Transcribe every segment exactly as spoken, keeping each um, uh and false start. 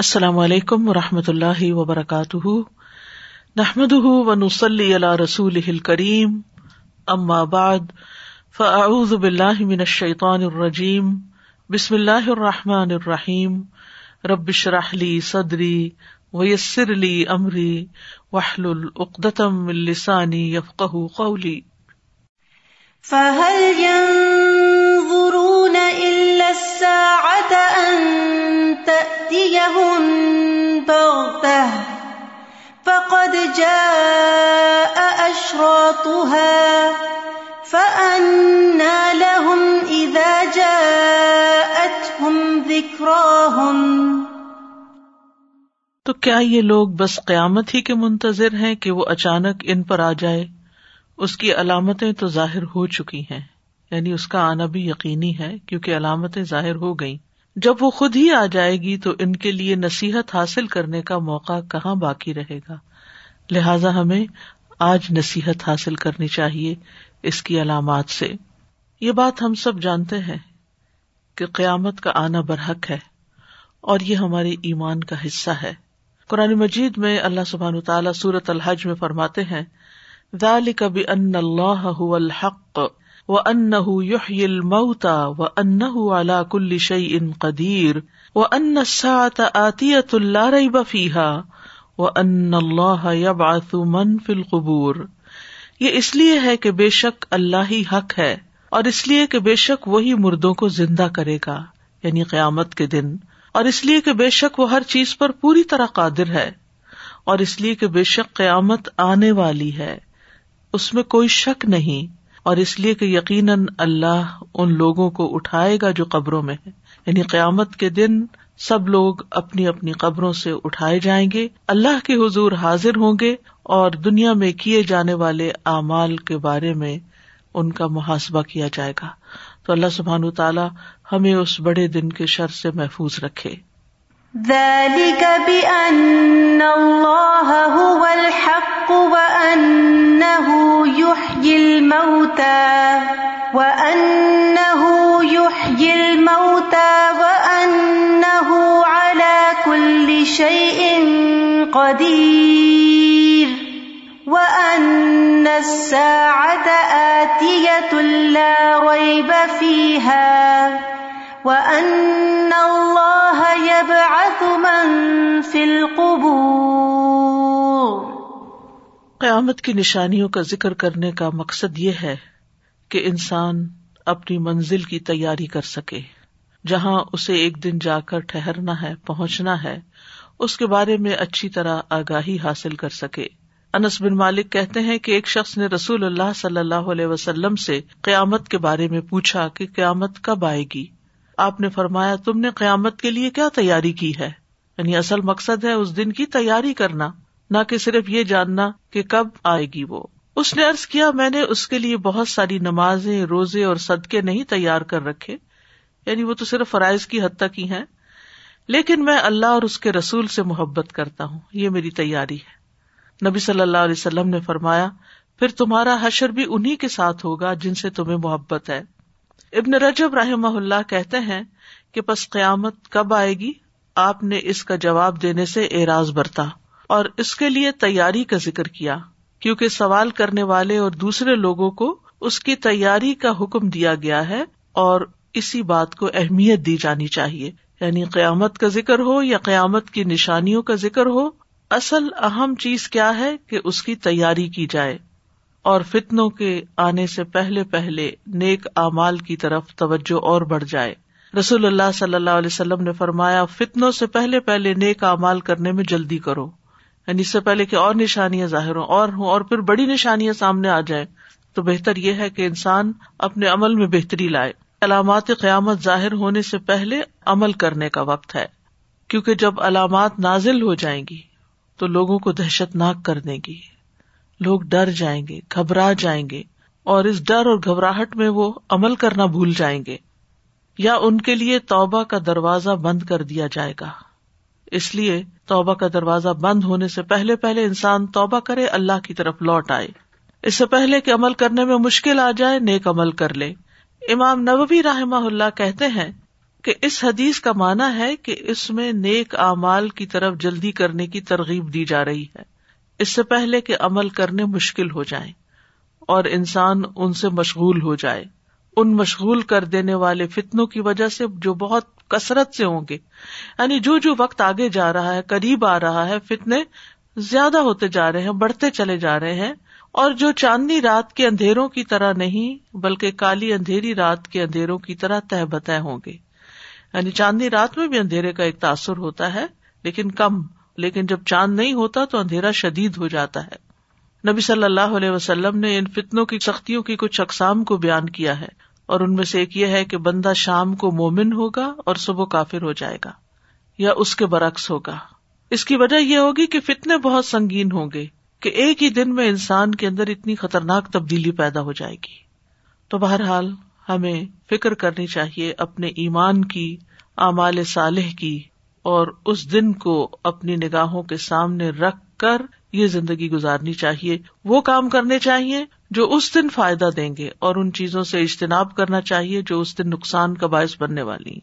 السلام علیکم ورحمۃ اللہ وبرکاتہ، نحمده ونصلی علی رسوله الکریم، اما بعد فاعوذ باللہ من الشیطان الرجیم، بسم اللہ الرحمن الرحیم، رب اشرح لی صدری ویسر لی امری واحلل عقدۃ من لسانی یفقہوا قولی۔ فَهَلْ يَنظُرُونَ إِلَّا السَّاعَةَ أَن تَأْتِيَهُمْ بَغْتَةً فَقَدْ جَاءَ أَشْرَاطُهَا فَأَنَّى لَهُمْ إِذَا جَاءَتْهُمْ ذِكْرَاهُمْ۔ تو کیا یہ لوگ بس قیامت ہی کے منتظر ہیں کہ وہ اچانک ان پر آ جائے؟ اس کی علامتیں تو ظاہر ہو چکی ہیں، یعنی اس کا آنا بھی یقینی ہے کیونکہ علامتیں ظاہر ہو گئیں۔ جب وہ خود ہی آ جائے گی تو ان کے لیے نصیحت حاصل کرنے کا موقع کہاں باقی رہے گا۔ لہذا ہمیں آج نصیحت حاصل کرنی چاہیے اس کی علامات سے۔ یہ بات ہم سب جانتے ہیں کہ قیامت کا آنا برحق ہے اور یہ ہمارے ایمان کا حصہ ہے۔ قرآن مجید میں اللہ سبحانہ وتعالی سورۃ الحج میں فرماتے ہیں، ذَلِكَ بِأَنَّ اللَّهَ هُوَ الْحَقُّ وَأَنَّهُ يُحْيِي الْمَوْتَى وَأَنَّهُ عَلَى كُلِّ شَيْءٍ قَدِيرٌ وَأَنَّ السَّاعَةَ آتِيَةٌ لَا رَيْبَ فِيهَا وَأَنَّ اللَّهَ يَبْعَثُ مَنْ فِي الْقُبُورِ۔ یہ اس لیے ہے کہ بے شک اللہ ہی حق ہے اور اس لیے کہ بے شک وہی مردوں کو زندہ کرے گا، یعنی قیامت کے دن، اور اس لیے کہ بے شک وہ ہر چیز پر پوری طرح قادر ہے، اور اس لیے کہ بے شک قیامت آنے والی ہے، اس میں کوئی شک نہیں، اور اس لیے کہ یقیناً اللہ ان لوگوں کو اٹھائے گا جو قبروں میں ہیں، یعنی قیامت کے دن سب لوگ اپنی اپنی قبروں سے اٹھائے جائیں گے، اللہ کے حضور حاضر ہوں گے اور دنیا میں کیے جانے والے اعمال کے بارے میں ان کا محاسبہ کیا جائے گا۔ تو اللہ سبحانہ تعالی ہمیں اس بڑے دن کے شر سے محفوظ رکھے۔ ذَلِكَ بِأَنَّ اللَّهَ هُوَ الْحَقُّ وَأَنَّهُ يُحْيِي الْمَوْتَى وَأَنَّهُ يُحْيِي الْمَوْتَى وَأَنَّهُ عَلَى كُلِّ شَيْءٍ قَدِيرٌ وَأَنَّ السَّاعَةَ آتِيَةٌ لَا رَيْبَ فِيهَا وَأَنَّ اللَّهَ يَبْعَثُ مَن فِي الْقُبُورِ۔ قیامت کی نشانیوں کا ذکر کرنے کا مقصد یہ ہے کہ انسان اپنی منزل کی تیاری کر سکے، جہاں اسے ایک دن جا کر ٹھہرنا ہے، پہنچنا ہے، اس کے بارے میں اچھی طرح آگاہی حاصل کر سکے۔ انس بن مالک کہتے ہیں کہ ایک شخص نے رسول اللہ صلی اللہ علیہ وسلم سے قیامت کے بارے میں پوچھا کہ قیامت کب آئے گی؟ آپ نے فرمایا، تم نے قیامت کے لیے کیا تیاری کی ہے؟ یعنی اصل مقصد ہے اس دن کی تیاری کرنا، نہ کہ صرف یہ جاننا کہ کب آئے گی وہ۔ اس نے عرض کیا، میں نے اس کے لیے بہت ساری نمازیں، روزے اور صدقے نہیں تیار کر رکھے، یعنی وہ تو صرف فرائض کی حد تک ہی ہیں، لیکن میں اللہ اور اس کے رسول سے محبت کرتا ہوں، یہ میری تیاری ہے۔ نبی صلی اللہ علیہ وسلم نے فرمایا، پھر تمہارا حشر بھی انہی کے ساتھ ہوگا جن سے تمہیں محبت ہے۔ ابن رجب رحمہ اللہ کہتے ہیں کہ پس قیامت کب آئے گی؟ آپ نے اس کا جواب دینے سے اعراض برتا اور اس کے لیے تیاری کا ذکر کیا، کیونکہ سوال کرنے والے اور دوسرے لوگوں کو اس کی تیاری کا حکم دیا گیا ہے اور اسی بات کو اہمیت دی جانی چاہیے۔ یعنی قیامت کا ذکر ہو یا قیامت کی نشانیوں کا ذکر ہو، اصل اہم چیز کیا ہے کہ اس کی تیاری کی جائے، اور فتنوں کے آنے سے پہلے پہلے نیک اعمال کی طرف توجہ اور بڑھ جائے۔ رسول اللہ صلی اللہ علیہ وسلم نے فرمایا، فتنوں سے پہلے پہلے نیک اعمال کرنے میں جلدی کرو، یعنی اس سے پہلے کہ اور نشانیاں ظاہر ہوں اور ہوں اور پھر بڑی نشانیاں سامنے آ جائیں، تو بہتر یہ ہے کہ انسان اپنے عمل میں بہتری لائے۔ علامات قیامت ظاہر ہونے سے پہلے عمل کرنے کا وقت ہے، کیونکہ جب علامات نازل ہو جائیں گی تو لوگوں کو دہشت ناک کر دیں گی، لوگ ڈر جائیں گے، گھبرا جائیں گے، اور اس ڈر اور گھبراہٹ میں وہ عمل کرنا بھول جائیں گے، یا ان کے لیے توبہ کا دروازہ بند کر دیا جائے گا۔ اس لیے توبہ کا دروازہ بند ہونے سے پہلے پہلے انسان توبہ کرے، اللہ کی طرف لوٹ آئے، اس سے پہلے کہ عمل کرنے میں مشکل آ جائے، نیک عمل کر لے۔ امام نووی رحمہ اللہ کہتے ہیں کہ اس حدیث کا معنی ہے کہ اس میں نیک اعمال کی طرف جلدی کرنے کی ترغیب دی جا رہی ہے، اس سے پہلے کہ عمل کرنے مشکل ہو جائیں اور انسان ان سے مشغول ہو جائے، ان مشغول کر دینے والے فتنوں کی وجہ سے جو بہت کثرت سے ہوں گے. یعنی جو جو وقت آگے جا رہا ہے، قریب آ رہا ہے، فتنے زیادہ ہوتے جا رہے ہیں، بڑھتے چلے جا رہے ہیں، اور جو چاندنی رات کے اندھیروں کی طرح نہیں بلکہ کالی اندھیری رات کے اندھیروں کی طرح تہہ بتہ ہوں گے. یعنی چاندنی رات میں بھی اندھیرے کا ایک تاثر ہوتا ہے لیکن کم، لیکن جب چاند نہیں ہوتا تو اندھیرا شدید ہو جاتا ہے. نبی صلی اللہ علیہ وسلم نے ان فتنوں کی سختیوں کی کچھ اقسام کو بیان کیا ہے، اور ان میں سے ایک یہ ہے کہ بندہ شام کو مومن ہوگا اور صبح کافر ہو جائے گا یا اس کے برعکس ہوگا. اس کی وجہ یہ ہوگی کہ فتنے بہت سنگین ہوں گے کہ ایک ہی دن میں انسان کے اندر اتنی خطرناک تبدیلی پیدا ہو جائے گی. تو بہرحال ہمیں فکر کرنی چاہیے اپنے ایمان کی، اعمال صالح کی، اور اس دن کو اپنی نگاہوں کے سامنے رکھ کر یہ زندگی گزارنی چاہیے. وہ کام کرنے چاہیے جو اس دن فائدہ دیں گے، اور ان چیزوں سے اجتناب کرنا چاہیے جو اس دن نقصان کا باعث بننے والی ہیں.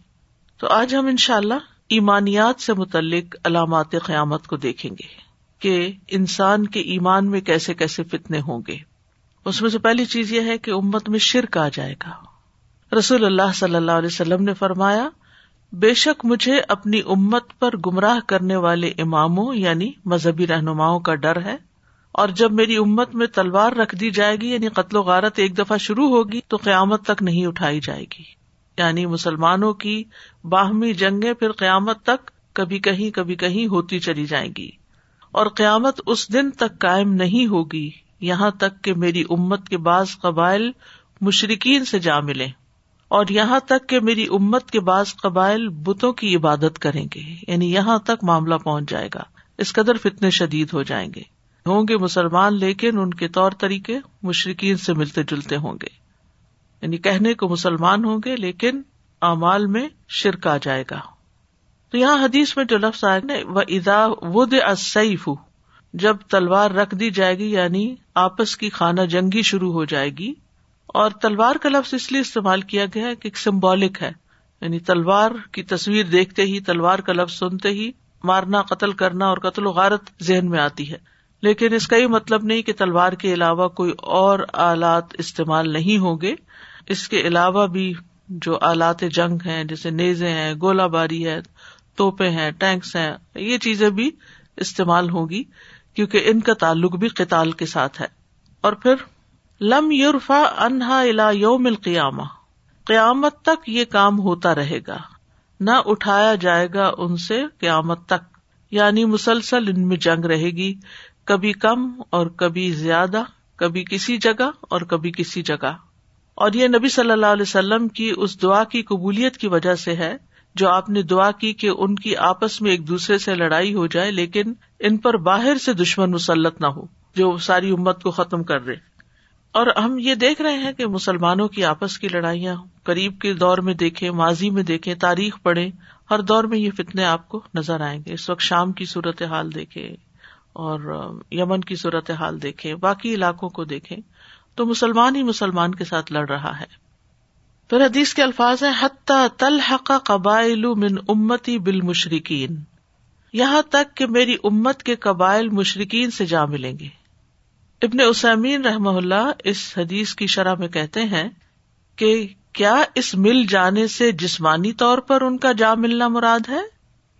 تو آج ہم انشاءاللہ ایمانیات سے متعلق علامات قیامت کو دیکھیں گے کہ انسان کے ایمان میں کیسے کیسے فتنے ہوں گے. اس میں سے پہلی چیز یہ ہے کہ امت میں شرک آ جائے گا. رسول اللہ صلی اللہ علیہ وسلم نے فرمایا، بے شک مجھے اپنی امت پر گمراہ کرنے والے اماموں یعنی مذہبی رہنماؤں کا ڈر ہے، اور جب میری امت میں تلوار رکھ دی جائے گی یعنی قتل و غارت ایک دفعہ شروع ہوگی تو قیامت تک نہیں اٹھائی جائے گی. یعنی مسلمانوں کی باہمی جنگیں پھر قیامت تک کبھی کہیں کبھی کہیں ہوتی چلی جائیں گی، اور قیامت اس دن تک قائم نہیں ہوگی یہاں تک کہ میری امت کے بعض قبائل مشرکین سے جا ملیں، اور یہاں تک کہ میری امت کے بعض قبائل بتوں کی عبادت کریں گے. یعنی یہاں تک معاملہ پہنچ جائے گا، اس قدر فتنے شدید ہو جائیں گے. ہوں گے مسلمان لیکن ان کے طور طریقے مشرکین سے ملتے جلتے ہوں گے. یعنی کہنے کو مسلمان ہوں گے لیکن اعمال میں شرک آ جائے گا. تو یہاں حدیث میں جو لفظ آئے نا وَإِذَا وُدِعَ السَّيْفُ، جب تلوار رکھ دی جائے گی یعنی آپس کی خانہ جنگی شروع ہو جائے گی. اور تلوار کا لفظ اس لیے استعمال کیا گیا ہے کہ ایک سمبولک ہے، یعنی تلوار کی تصویر دیکھتے ہی، تلوار کا لفظ سنتے ہی مارنا، قتل کرنا اور قتل و غارت ذہن میں آتی ہے، لیکن اس کا یہ مطلب نہیں کہ تلوار کے علاوہ کوئی اور آلات استعمال نہیں ہوں گے. اس کے علاوہ بھی جو آلات جنگ ہیں جیسے نیزے ہیں، گولہ باری ہے، توپیں ہیں، ٹینکس ہیں، یہ چیزیں بھی استعمال ہوں گی کیونکہ ان کا تعلق بھی قتال کے ساتھ ہے. اور پھر لم یرفع عنہا الی یوم القیامہ، قیامت تک یہ کام ہوتا رہے گا، نہ اٹھایا جائے گا ان سے قیامت تک. یعنی مسلسل ان میں جنگ رہے گی، کبھی کم اور کبھی زیادہ، کبھی کسی جگہ اور کبھی کسی جگہ. اور یہ نبی صلی اللہ علیہ وسلم کی اس دعا کی قبولیت کی وجہ سے ہے جو آپ نے دعا کی کہ ان کی آپس میں ایک دوسرے سے لڑائی ہو جائے لیکن ان پر باہر سے دشمن مسلط نہ ہو جو ساری امت کو ختم کر دے. اور ہم یہ دیکھ رہے ہیں کہ مسلمانوں کی آپس کی لڑائیاں قریب کے دور میں دیکھیں، ماضی میں دیکھیں، تاریخ پڑھیں، ہر دور میں یہ فتنے آپ کو نظر آئیں گے. اس وقت شام کی صورتحال دیکھیں اور یمن کی صورتحال دیکھیں، باقی علاقوں کو دیکھیں تو مسلمان ہی مسلمان کے ساتھ لڑ رہا ہے. پھر حدیث کے الفاظ ہیں حتی تلحق قبائل من امتی بالمشرکین، یہاں تک کہ میری امت کے قبائل مشرکین سے جا ملیں گے. ابن عثیمین رحمہ اللہ اس حدیث کی شرح میں کہتے ہیں کہ کیا اس مل جانے سے جسمانی طور پر ان کا جا ملنا مراد ہے؟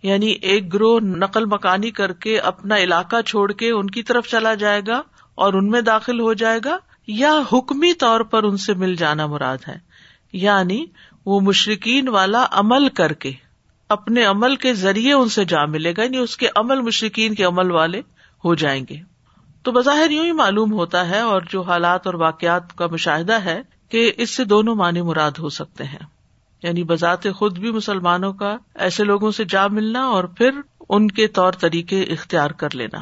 یعنی ایک گروہ نقل مکانی کر کے اپنا علاقہ چھوڑ کے ان کی طرف چلا جائے گا اور ان میں داخل ہو جائے گا، یا حکمی طور پر ان سے مل جانا مراد ہے؟ یعنی وہ مشرکین والا عمل کر کے اپنے عمل کے ذریعے ان سے جا ملے گا، یعنی اس کے عمل مشرکین کے عمل والے ہو جائیں گے. تو بظاہر یوں ہی معلوم ہوتا ہے اور جو حالات اور واقعات کا مشاہدہ ہے کہ اس سے دونوں معنی مراد ہو سکتے ہیں. یعنی بذات خود بھی مسلمانوں کا ایسے لوگوں سے جا ملنا، اور پھر ان کے طور طریقے اختیار کر لینا.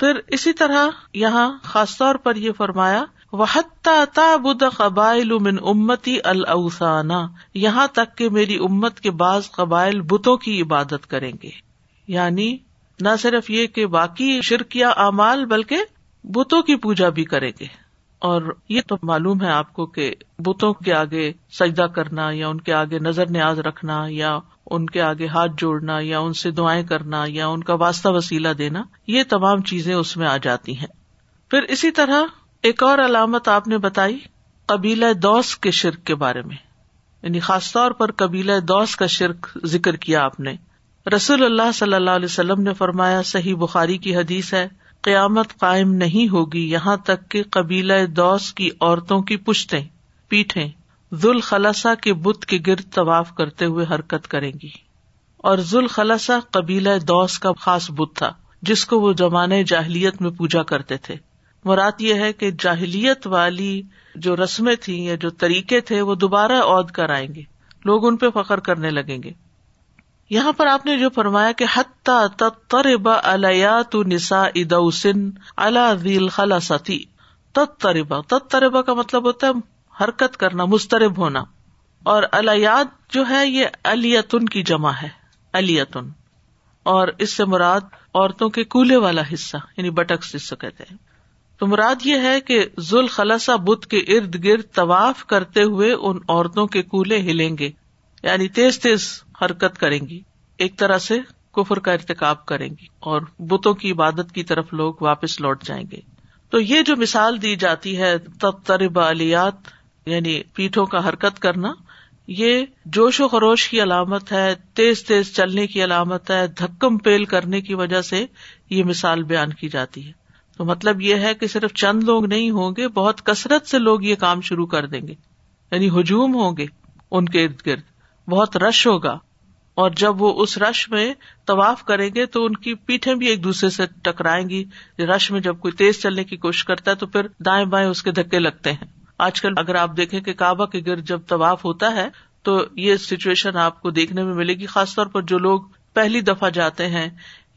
پھر اسی طرح یہاں خاص طور پر یہ فرمایا وَحَتَّى تَعْبُدَ قَبَائِلُ مِنْ أُمَّتِي الْأَوْثَانَ، یہاں تک کہ میری امت کے بعض قبائل بتوں کی عبادت کریں گے. یعنی نہ صرف یہ کہ باقی شرک یا اعمال بلکہ بتوں کی پوجا بھی کریں گے. اور یہ تو معلوم ہے آپ کو کہ بتوں کے آگے سجدہ کرنا یا ان کے آگے نظر نیاز رکھنا یا ان کے آگے ہاتھ جوڑنا یا ان سے دعائیں کرنا یا ان کا واسطہ وسیلہ دینا، یہ تمام چیزیں اس میں آ جاتی ہیں. پھر اسی طرح ایک اور علامت آپ نے بتائی قبیلہ دوس کے شرک کے بارے میں، یعنی خاص طور پر قبیلہ دوس کا شرک ذکر کیا آپ نے. رسول اللہ صلی اللہ علیہ وسلم نے فرمایا، صحیح بخاری کی حدیث ہے، قیامت قائم نہیں ہوگی یہاں تک کہ قبیلہ دوس کی عورتوں کی پشتیں پیٹھیں ذوالخلصہ کے بت کے گرد طواف کرتے ہوئے حرکت کریں گی. اور ذوالخلصہ قبیلہ دوس کا خاص بت تھا جس کو وہ زمانے جاہلیت میں پوجا کرتے تھے. مراد یہ ہے کہ جاہلیت والی جو رسمیں تھیں یا جو طریقے تھے وہ دوبارہ عود کر آئیں گے، لوگ ان پہ فخر کرنے لگیں گے. یہاں پر آپ نے جو فرمایا کہ حتی تضطرب علیات نساء دوس علی ذی الخلصۃ، تضطرب تضطرب کا مطلب ہوتا ہے حرکت کرنا، مضطرب ہونا. اور علیات جو ہے یہ علیتن کی جمع ہے، علیتن، اور اس سے مراد عورتوں کے کولے والا حصہ یعنی بٹکس جس کو کہتے ہیں. تو مراد یہ ہے کہ ذوالخلصہ بت کے ارد گرد طواف کرتے ہوئے ان عورتوں کے کولے ہلیں گے، یعنی تیز تیز حرکت کریں گی، ایک طرح سے کفر کا ارتکاب کریں گی اور بتوں کی عبادت کی طرف لوگ واپس لوٹ جائیں گے. تو یہ جو مثال دی جاتی ہے تضطرب علیات یعنی پیٹھوں کا حرکت کرنا، یہ جوش و خروش کی علامت ہے، تیز تیز چلنے کی علامت ہے، دھکم پیل کرنے کی وجہ سے یہ مثال بیان کی جاتی ہے. تو مطلب یہ ہے کہ صرف چند لوگ نہیں ہوں گے، بہت کثرت سے لوگ یہ کام شروع کر دیں گے، یعنی ہجوم ہوں گے ان کے ارد گرد، بہت رش ہوگا. اور جب وہ اس رش میں طواف کریں گے تو ان کی پیٹھیں بھی ایک دوسرے سے ٹکرائیں گی. رش میں جب کوئی تیز چلنے کی کوشش کرتا ہے تو پھر دائیں بائیں اس کے دھکے لگتے ہیں. آج کل اگر آپ دیکھیں کہ کعبہ کے گرد جب طواف ہوتا ہے تو یہ سچویشن آپ کو دیکھنے میں ملے گی، خاص طور پر جو لوگ پہلی دفعہ جاتے ہیں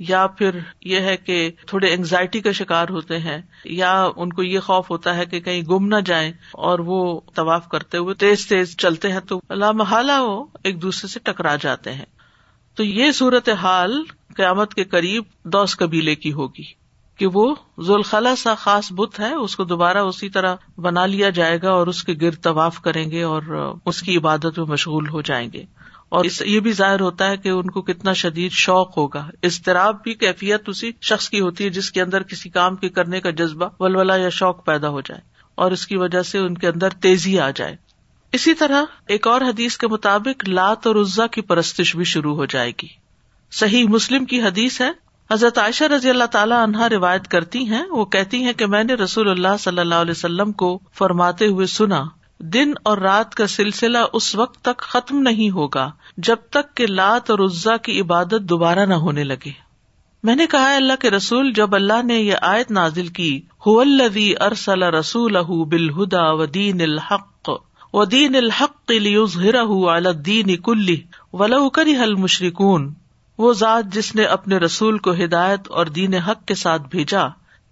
یا پھر یہ ہے کہ تھوڑے اینگزائٹی کا شکار ہوتے ہیں یا ان کو یہ خوف ہوتا ہے کہ کہیں گم نہ جائیں اور وہ طواف کرتے ہوئے تیز تیز چلتے ہیں تو لامحالہ وہ ایک دوسرے سے ٹکرا جاتے ہیں. تو یہ صورتحال قیامت کے قریب دوس قبیلے کی ہوگی کہ وہ ذوالخلصہ خاص بت ہے، اس کو دوبارہ اسی طرح بنا لیا جائے گا اور اس کے گرد طواف کریں گے اور اس کی عبادت میں مشغول ہو جائیں گے. اور اس یہ بھی ظاہر ہوتا ہے کہ ان کو کتنا شدید شوق ہوگا. اضطراب بھی کیفیت اسی شخص کی ہوتی ہے جس کے اندر کسی کام کے کرنے کا جذبہ، ولولہ یا شوق پیدا ہو جائے اور اس کی وجہ سے ان کے اندر تیزی آ جائے. اسی طرح ایک اور حدیث کے مطابق لات اور عزا کی پرستش بھی شروع ہو جائے گی. صحیح مسلم کی حدیث ہے، حضرت عائشہ رضی اللہ تعالی عنہا روایت کرتی ہیں، وہ کہتی ہیں کہ میں نے رسول اللہ صلی اللہ علیہ وسلم کو فرماتے ہوئے سنا، دن اور رات کا سلسلہ اس وقت تک ختم نہیں ہوگا جب تک کہ لات اور عزا کی عبادت دوبارہ نہ ہونے لگے. میں نے کہا، اللہ کے رسول، جب اللہ نے یہ آیت نازل کی، هو الذی ارسل رسولہ بالہدی ودین الحق ودین الحق لیظہرہ علی الدین کلہ ولو کرہ المشرکون، وہ ذات جس نے اپنے رسول کو ہدایت اور دین حق کے ساتھ بھیجا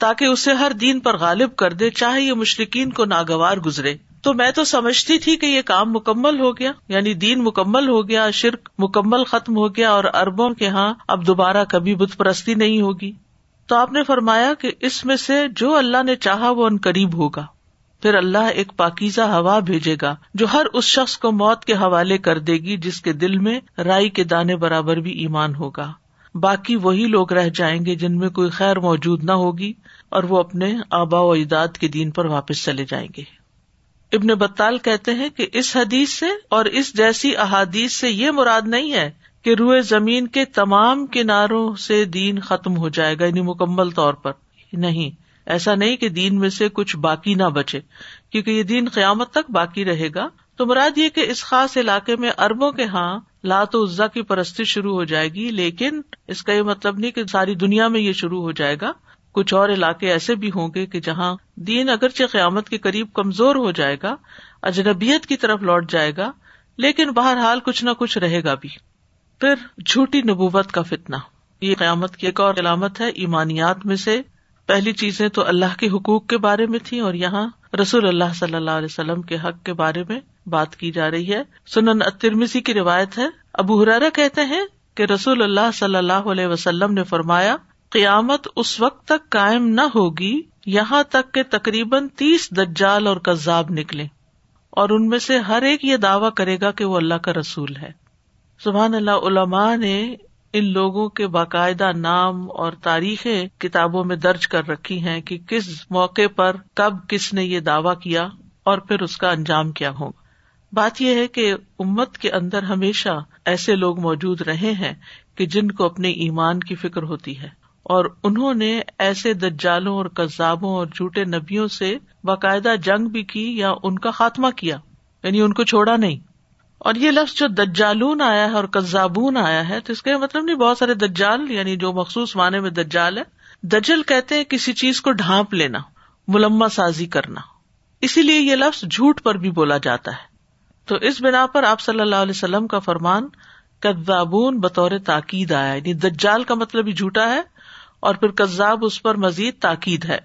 تاکہ اسے ہر دین پر غالب کر دے چاہے یہ مشرکین کو ناگوار گزرے. تو میں تو سمجھتی تھی کہ یہ کام مکمل ہو گیا، یعنی دین مکمل ہو گیا، شرک مکمل ختم ہو گیا اور عربوں کے ہاں اب دوبارہ کبھی بت پرستی نہیں ہوگی. تو آپ نے فرمایا کہ اس میں سے جو اللہ نے چاہا وہ ان قریب ہوگا. پھر اللہ ایک پاکیزہ ہوا بھیجے گا جو ہر اس شخص کو موت کے حوالے کر دے گی جس کے دل میں رائی کے دانے برابر بھی ایمان ہوگا. باقی وہی لوگ رہ جائیں گے جن میں کوئی خیر موجود نہ ہوگی اور وہ اپنے آبا و اجداد کے دین پر واپس چلے جائیں گے. ابن بطال کہتے ہیں کہ اس حدیث سے اور اس جیسی احادیث سے یہ مراد نہیں ہے کہ روئے زمین کے تمام کناروں سے دین ختم ہو جائے گا، یعنی مکمل طور پر نہیں، ایسا نہیں کہ دین میں سے کچھ باقی نہ بچے، کیونکہ یہ دین قیامت تک باقی رہے گا. تو مراد یہ کہ اس خاص علاقے میں عربوں کے ہاں لات و عزا کی پرستش شروع ہو جائے گی، لیکن اس کا یہ مطلب نہیں کہ ساری دنیا میں یہ شروع ہو جائے گا. کچھ اور علاقے ایسے بھی ہوں گے کہ جہاں دین اگرچہ قیامت کے قریب کمزور ہو جائے گا، اجنبیت کی طرف لوٹ جائے گا، لیکن بہرحال کچھ نہ کچھ رہے گا بھی. پھر جھوٹی نبوت کا فتنہ، یہ قیامت کی ایک اور علامت ہے ایمانیات میں سے. پہلی چیزیں تو اللہ کے حقوق کے بارے میں تھی اور یہاں رسول اللہ صلی اللہ علیہ وسلم کے حق کے بارے میں بات کی جا رہی ہے. سنن الترمذی کی روایت ہے، ابو ہریرہ کہتے ہیں کہ رسول اللہ صلی اللہ علیہ وسلم نے فرمایا، قیامت اس وقت تک قائم نہ ہوگی یہاں تک کہ تقریباً تیس دجال اور کذاب نکلے اور ان میں سے ہر ایک یہ دعویٰ کرے گا کہ وہ اللہ کا رسول ہے. سبحان اللہ, علماء نے ان لوگوں کے باقاعدہ نام اور تاریخیں کتابوں میں درج کر رکھی ہیں کہ کس موقع پر کب کس نے یہ دعویٰ کیا اور پھر اس کا انجام کیا ہوگا. بات یہ ہے کہ امت کے اندر ہمیشہ ایسے لوگ موجود رہے ہیں کہ جن کو اپنے ایمان کی فکر ہوتی ہے, اور انہوں نے ایسے دجالوں اور کذابوں اور جھوٹے نبیوں سے باقاعدہ جنگ بھی کی یا ان کا خاتمہ کیا, یعنی ان کو چھوڑا نہیں. اور یہ لفظ جو دجالون آیا ہے اور کذابون آیا ہے, تو اس کا مطلب نہیں بہت سارے دجال, یعنی جو مخصوص معنی میں دجال ہے. دجل کہتے ہیں کسی چیز کو ڈھانپ لینا, ملمہ سازی کرنا, اسی لیے یہ لفظ جھوٹ پر بھی بولا جاتا ہے. تو اس بنا پر آپ صلی اللہ علیہ وسلم کا فرمان کذابون بطور تاکید آیا, یعنی دجال کا مطلب ہی جھوٹا ہے اور پھر کذاب اس پر مزید تاکید ہے.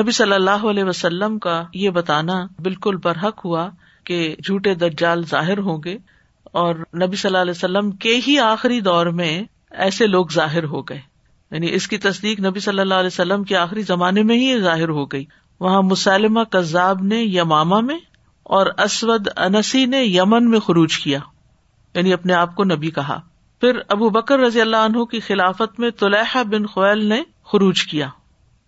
نبی صلی اللہ علیہ وسلم کا یہ بتانا بالکل برحق ہوا کہ جھوٹے دجال ظاہر ہوں گے, اور نبی صلی اللہ علیہ وسلم کے ہی آخری دور میں ایسے لوگ ظاہر ہو گئے, یعنی اس کی تصدیق نبی صلی اللہ علیہ وسلم کے آخری زمانے میں ہی ظاہر ہو گئی. وہاں مسلمہ کذاب نے یمامہ میں اور اسود انسی نے یمن میں خروج کیا, یعنی اپنے آپ کو نبی کہا. پھر ابو بکر رضی اللہ عنہ کی خلافت میں طلحہ بن خویل نے خروج کیا,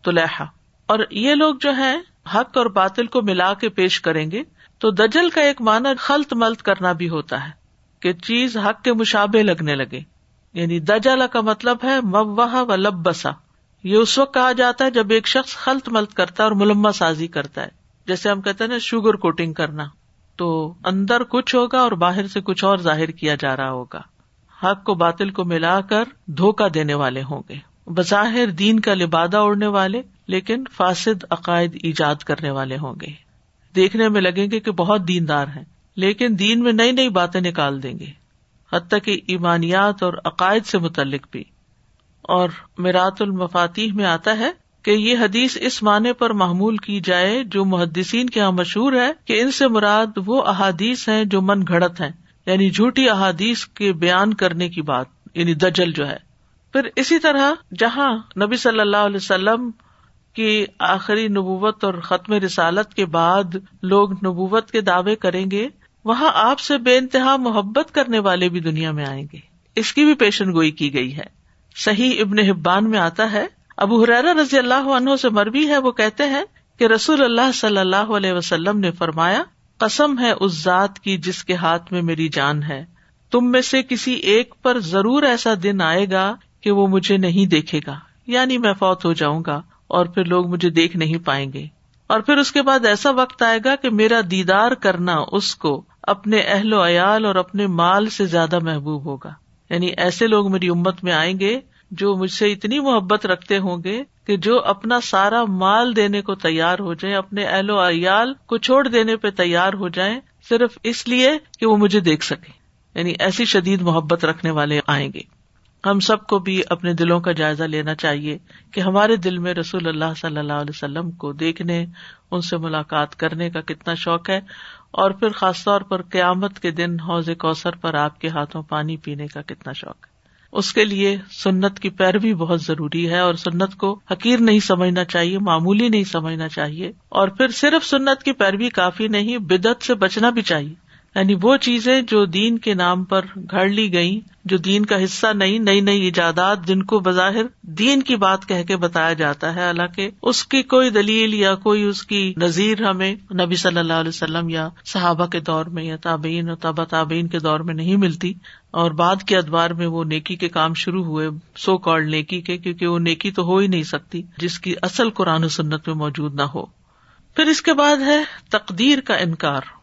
طلحہ. اور یہ لوگ جو ہیں حق اور باطل کو ملا کے پیش کریں گے. تو دجل کا ایک معنی خلط ملط کرنا بھی ہوتا ہے کہ چیز حق کے مشابہ لگنے لگے, یعنی دجل کا مطلب ہے موہا و لبسا. یہ اس وقت کہا جاتا ہے جب ایک شخص خلط ملط کرتا ہے اور ملمہ سازی کرتا ہے, جیسے ہم کہتے ہیں نا شوگر کوٹنگ کرنا, تو اندر کچھ ہوگا اور باہر سے کچھ اور ظاہر کیا جا رہا ہوگا. حق کو باطل کو ملا کر دھوکہ دینے والے ہوں گے, بظاہر دین کا لبادہ اوڑھنے والے لیکن فاسد عقائد ایجاد کرنے والے ہوں گے. دیکھنے میں لگیں گے کہ بہت دیندار ہیں لیکن دین میں نئی نئی باتیں نکال دیں گے, حتیٰ کہ ایمانیات اور عقائد سے متعلق بھی. اور میرات المفاتیح میں آتا ہے کہ یہ حدیث اس معنی پر محمول کی جائے جو محدثین کے ہاں مشہور ہے کہ ان سے مراد وہ احادیث ہیں جو من گھڑت ہیں, یعنی جھوٹی احادیث کے بیان کرنے کی بات, یعنی دجل جو ہے. پھر اسی طرح جہاں نبی صلی اللہ علیہ وسلم کی آخری نبوت اور ختم رسالت کے بعد لوگ نبوت کے دعوے کریں گے, وہاں آپ سے بے انتہا محبت کرنے والے بھی دنیا میں آئیں گے. اس کی بھی پیشن گوئی کی گئی ہے. صحیح ابن حبان میں آتا ہے, ابو ہریرہ رضی اللہ عنہ سے مروی ہے, وہ کہتے ہیں کہ رسول اللہ صلی اللہ علیہ وسلم نے فرمایا, قسم ہے اس ذات کی جس کے ہاتھ میں میری جان ہے, تم میں سے کسی ایک پر ضرور ایسا دن آئے گا کہ وہ مجھے نہیں دیکھے گا, یعنی میں فوت ہو جاؤں گا اور پھر لوگ مجھے دیکھ نہیں پائیں گے. اور پھر اس کے بعد ایسا وقت آئے گا کہ میرا دیدار کرنا اس کو اپنے اہل و عیال اور اپنے مال سے زیادہ محبوب ہوگا. یعنی ایسے لوگ میری امت میں آئیں گے جو مجھ سے اتنی محبت رکھتے ہوں گے کہ جو اپنا سارا مال دینے کو تیار ہو جائیں, اپنے اہل و عیال کو چھوڑ دینے پہ تیار ہو جائیں, صرف اس لیے کہ وہ مجھے دیکھ سکیں. یعنی ایسی شدید محبت رکھنے والے آئیں گے. ہم سب کو بھی اپنے دلوں کا جائزہ لینا چاہیے کہ ہمارے دل میں رسول اللہ صلی اللہ علیہ وسلم کو دیکھنے, ان سے ملاقات کرنے کا کتنا شوق ہے, اور پھر خاص طور پر قیامت کے دن حوض کوثر پر آپ کے ہاتھوں پانی پینے کا کتنا شوق ہے. اس کے لیے سنت کی پیروی بہت ضروری ہے, اور سنت کو حقیر نہیں سمجھنا چاہیے, معمولی نہیں سمجھنا چاہیے. اور پھر صرف سنت کی پیروی کافی نہیں, بدعت سے بچنا بھی چاہیے. یعنی وہ چیزیں جو دین کے نام پر گھڑ لی گئیں, جو دین کا حصہ نہیں, نئی نئی ایجادات جن کو بظاہر دین کی بات کہہ کے بتایا جاتا ہے, حالانکہ اس کی کوئی دلیل یا کوئی اس کی نظیر ہمیں نبی صلی اللہ علیہ وسلم یا صحابہ کے دور میں یا تابعین اور تابع تابعین کے دور میں نہیں ملتی. اور بعد کے ادوار میں وہ نیکی کے کام شروع ہوئے, سو کالڈ نیکی کے, کیونکہ وہ نیکی تو ہو ہی نہیں سکتی جس کی اصل قرآن و سنت میں موجود نہ ہو. پھر اس کے بعد ہے تقدیر کا انکار.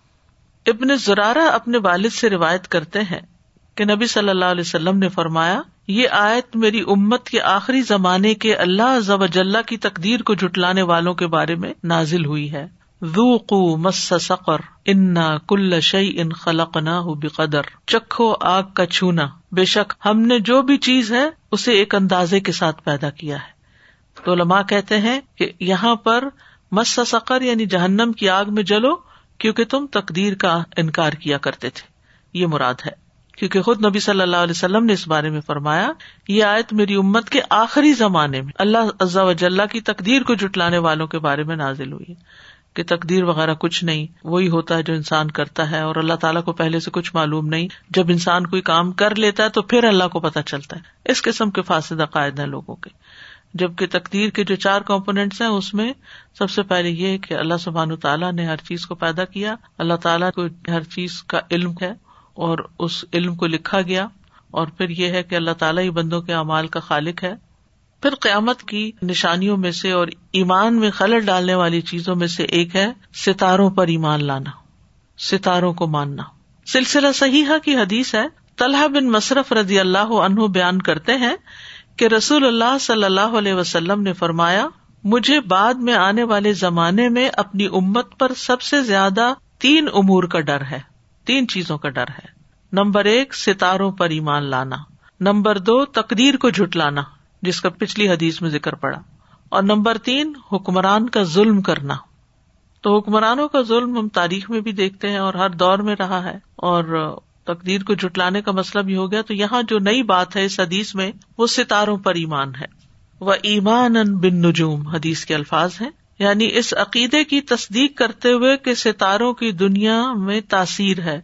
ابن زرارہ اپنے والد سے روایت کرتے ہیں کہ نبی صلی اللہ علیہ وسلم نے فرمایا, یہ آیت میری امت کے آخری زمانے کے اللہ عز و جل کی تقدیر کو جھٹلانے والوں کے بارے میں نازل ہوئی ہے. ذوقوا مس سقر انا کل شیء خلقناہ بقدر, چکھو آگ کا چھونا, بے شک ہم نے جو بھی چیز ہے اسے ایک اندازے کے ساتھ پیدا کیا ہے. تو علماء کہتے ہیں کہ یہاں پر مس سقر یعنی جہنم کی آگ میں جلو, کیونکہ تم تقدیر کا انکار کیا کرتے تھے, یہ مراد ہے. کیونکہ خود نبی صلی اللہ علیہ وسلم نے اس بارے میں فرمایا، یہ آیت میری امت کے آخری زمانے میں اللہ عز و جل کی تقدیر کو جھٹلانے والوں کے بارے میں نازل ہوئی، کہ تقدیر وغیرہ کچھ نہیں، وہی ہوتا ہے جو انسان کرتا ہے، اور اللہ تعالیٰ کو پہلے سے کچھ معلوم نہیں، جب انسان کوئی کام کر لیتا ہے تو پھر اللہ کو پتہ چلتا ہے۔ اس قسم کے فاسد عقائد ہیں لوگوں کے، جبکہ تقدیر کے جو چار کمپوننٹس ہیں اس میں سب سے پہلے یہ کہ اللہ سبحانہ تعالیٰ نے ہر چیز کو پیدا کیا، اللہ تعالیٰ کو ہر چیز کا علم ہے اور اس علم کو لکھا گیا، اور پھر یہ ہے کہ اللہ تعالیٰ ہی بندوں کے اعمال کا خالق ہے۔ پھر قیامت کی نشانیوں میں سے اور ایمان میں خلل ڈالنے والی چیزوں میں سے ایک ہے ستاروں پر ایمان لانا، ستاروں کو ماننا۔ سلسلہ صحیحہ کی حدیث ہے، طلحہ بن مصرف رضی اللہ عنہ بیان کرتے ہیں کہ رسول اللہ صلی اللہ علیہ وسلم نے فرمایا، مجھے بعد میں آنے والے زمانے میں اپنی امت پر سب سے زیادہ تین امور کا ڈر ہے، تین چیزوں کا ڈر ہے۔ نمبر ایک، ستاروں پر ایمان لانا، نمبر دو، تقدیر کو جھٹلانا جس کا پچھلی حدیث میں ذکر پڑا، اور نمبر تین، حکمران کا ظلم کرنا۔ تو حکمرانوں کا ظلم ہم تاریخ میں بھی دیکھتے ہیں اور ہر دور میں رہا ہے، اور تقدیر کو جھٹلانے کا مسئلہ بھی ہو گیا۔ تو یہاں جو نئی بات ہے اس حدیث میں وہ ستاروں پر ایمان ہے، وَإِيمَانًا بِالنُّجُومِ حدیث کے الفاظ ہیں، یعنی اس عقیدے کی تصدیق کرتے ہوئے کہ ستاروں کی دنیا میں تاثیر ہے،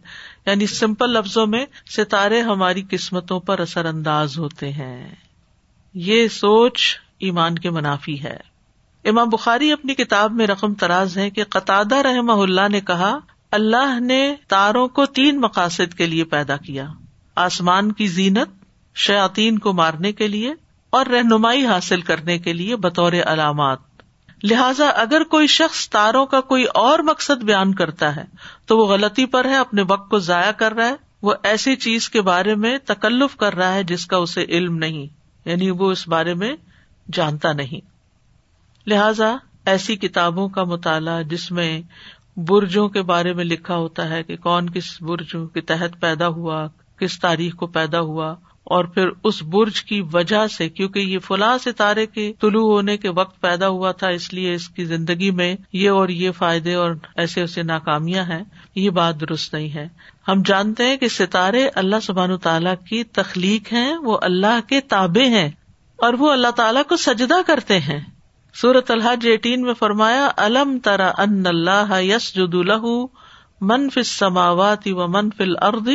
یعنی سمپل لفظوں میں ستارے ہماری قسمتوں پر اثر انداز ہوتے ہیں۔ یہ سوچ ایمان کے منافی ہے۔ امام بخاری اپنی کتاب میں رقم تراز ہیں کہ قتادہ رحمہ اللہ نے کہا، اللہ نے تاروں کو تین مقاصد کے لیے پیدا کیا، آسمان کی زینت، شیاطین کو مارنے کے لیے، اور رہنمائی حاصل کرنے کے لیے بطور علامات۔ لہٰذا اگر کوئی شخص تاروں کا کوئی اور مقصد بیان کرتا ہے تو وہ غلطی پر ہے، اپنے وقت کو ضائع کر رہا ہے، وہ ایسی چیز کے بارے میں تکلف کر رہا ہے جس کا اسے علم نہیں، یعنی وہ اس بارے میں جانتا نہیں۔ لہٰذا ایسی کتابوں کا مطالعہ جس میں برجوں کے بارے میں لکھا ہوتا ہے کہ کون کس برج کے تحت پیدا ہوا، کس تاریخ کو پیدا ہوا، اور پھر اس برج کی وجہ سے، کیونکہ یہ فلاں ستارے کے طلوع ہونے کے وقت پیدا ہوا تھا، اس لیے اس کی زندگی میں یہ اور یہ فائدے اور ایسے ایسے ناکامیاں ہیں، یہ بات درست نہیں ہے۔ ہم جانتے ہیں کہ ستارے اللہ سبحانہ تعالیٰ کی تخلیق ہیں، وہ اللہ کے تابع ہیں اور وہ اللہ تعالیٰ کو سجدہ کرتے ہیں۔ سورۃ الحج اٹھارہ میں فرمایا، الم تر ان اللہ یسجد لہ من فی السماوات و من فی الارض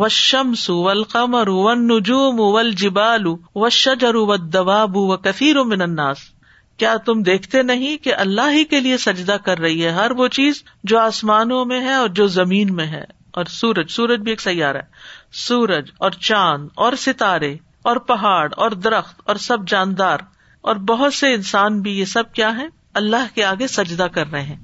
والشمس والقمر والنجوم والجبال والشجر والدواب وکثیر من الناس۔ کیا تم دیکھتے نہیں کہ اللہ ہی کے لیے سجدہ کر رہی ہے ہر وہ چیز جو آسمانوں میں ہے اور جو زمین میں ہے، اور سورج، سورج بھی ایک سیارہ ہے، سورج اور چاند اور ستارے اور پہاڑ اور درخت اور سب جاندار اور بہت سے انسان بھی، یہ سب کیا ہیں؟ اللہ کے آگے سجدہ کر رہے ہیں۔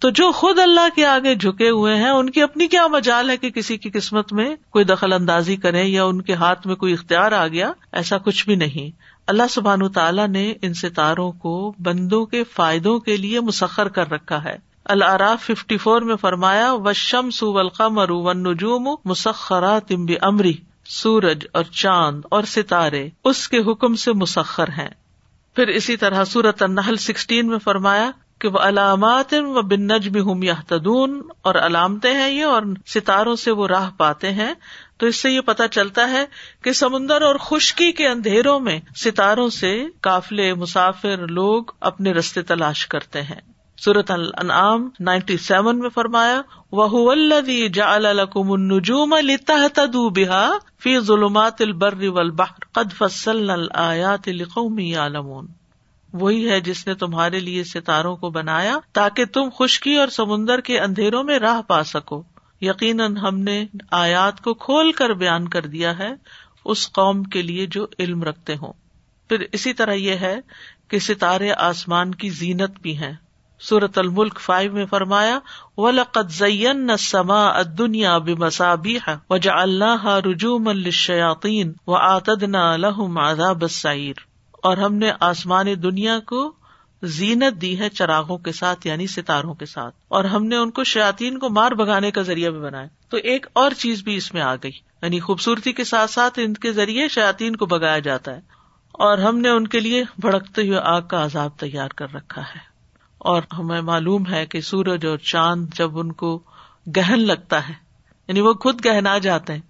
تو جو خود اللہ کے آگے جھکے ہوئے ہیں ان کی اپنی کیا مجال ہے کہ کسی کی قسمت میں کوئی دخل اندازی کریں یا ان کے ہاتھ میں کوئی اختیار آ گیا، ایسا کچھ بھی نہیں۔ اللہ سبحانہ تعالیٰ نے ان ستاروں کو بندوں کے فائدوں کے لیے مسخر کر رکھا ہے۔ الاعراف چون پچاس میں فرمایا، والشمس والقمر والنجوم مسخرات بامرہ، سورج اور چاند اور ستارے اس کے حکم سے مسخر ہیں۔ پھر اسی طرح سورۃ النحل سولہ میں فرمایا کہ وہ علامات و بالنجم ہم یہتدون، اور علامتیں ہیں یہ اور ستاروں سے وہ راہ پاتے ہیں۔ تو اس سے یہ پتہ چلتا ہے کہ سمندر اور خشکی کے اندھیروں میں ستاروں سے قافلے، مسافر لوگ اپنے رستے تلاش کرتے ہیں۔ سورۃ الانعام سنتاسی میں فرمایا، وَهُوَ الَّذِي جَعَلَ لَكُمُ النُّجُومَ لِتَهْتَدُوا بِهَا فِي ظُلُمَاتِ الْبَرِّ وَالْبَحْرِ قَدْ فَصَّلْنَا الْآيَاتِ لِقَوْمٍ يَعْلَمُونَ۔ وہی ہے جس نے تمہارے لیے ستاروں کو بنایا تاکہ تم خشکی اور سمندر کے اندھیروں میں راہ پا سکو، یقیناً ہم نے آیات کو کھول کر بیان کر دیا ہے اس قوم کے لیے جو علم رکھتے ہوں۔ پھر اسی طرح یہ ہے کہ ستارے آسمان کی زینت بھی ہیں۔ سورۃ الملک پانچ میں فرمایا، وَلَقَدْ زَيَّنَّا السَّمَاءَ الدُّنْيَا بِمَصَابِيحَ وَجَعَلْنَاهَا رُجُومًا لِلشَّيَاطِينِ وَأَعْتَدْنَا لَهُمْ عَذَابَ السَّعِيرِ۔ اور ہم نے آسمان دنیا کو زینت دی ہے چراغوں کے ساتھ، یعنی ستاروں کے ساتھ، اور ہم نے ان کو شیاطین کو مار بھگانے کا ذریعہ بھی بنایا۔ تو ایک اور چیز بھی اس میں آ گئی، یعنی خوبصورتی کے ساتھ ساتھ ان کے ذریعے شیاطین کو بھگایا جاتا ہے، اور ہم نے ان کے لیے بھڑکتے ہوئے آگ کا عذاب تیار کر رکھا ہے۔ اور ہمیں معلوم ہے کہ سورج اور چاند جب ان کو گہن لگتا ہے، یعنی وہ خود گہنا جاتے ہیں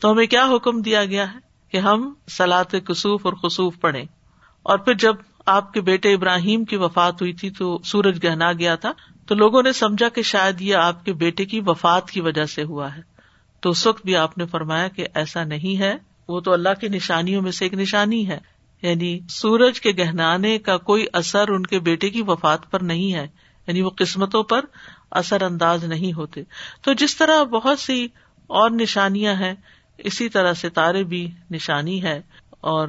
تو ہمیں کیا حکم دیا گیا ہے کہ ہم صلاۃ کسوف اور خسوف پڑھیں. اور پھر جب آپ کے بیٹے ابراہیم کی وفات ہوئی تھی تو سورج گہنا گیا تھا تو لوگوں نے سمجھا کہ شاید یہ آپ کے بیٹے کی وفات کی وجہ سے ہوا ہے. تو اس وقت بھی آپ نے فرمایا کہ ایسا نہیں ہے، وہ تو اللہ کی نشانیوں میں سے ایک نشانی ہے، یعنی سورج کے گہنانے کا کوئی اثر ان کے بیٹے کی وفات پر نہیں ہے، یعنی وہ قسمتوں پر اثر انداز نہیں ہوتے. تو جس طرح بہت سی اور نشانیاں ہیں، اسی طرح ستارے بھی نشانی ہے. اور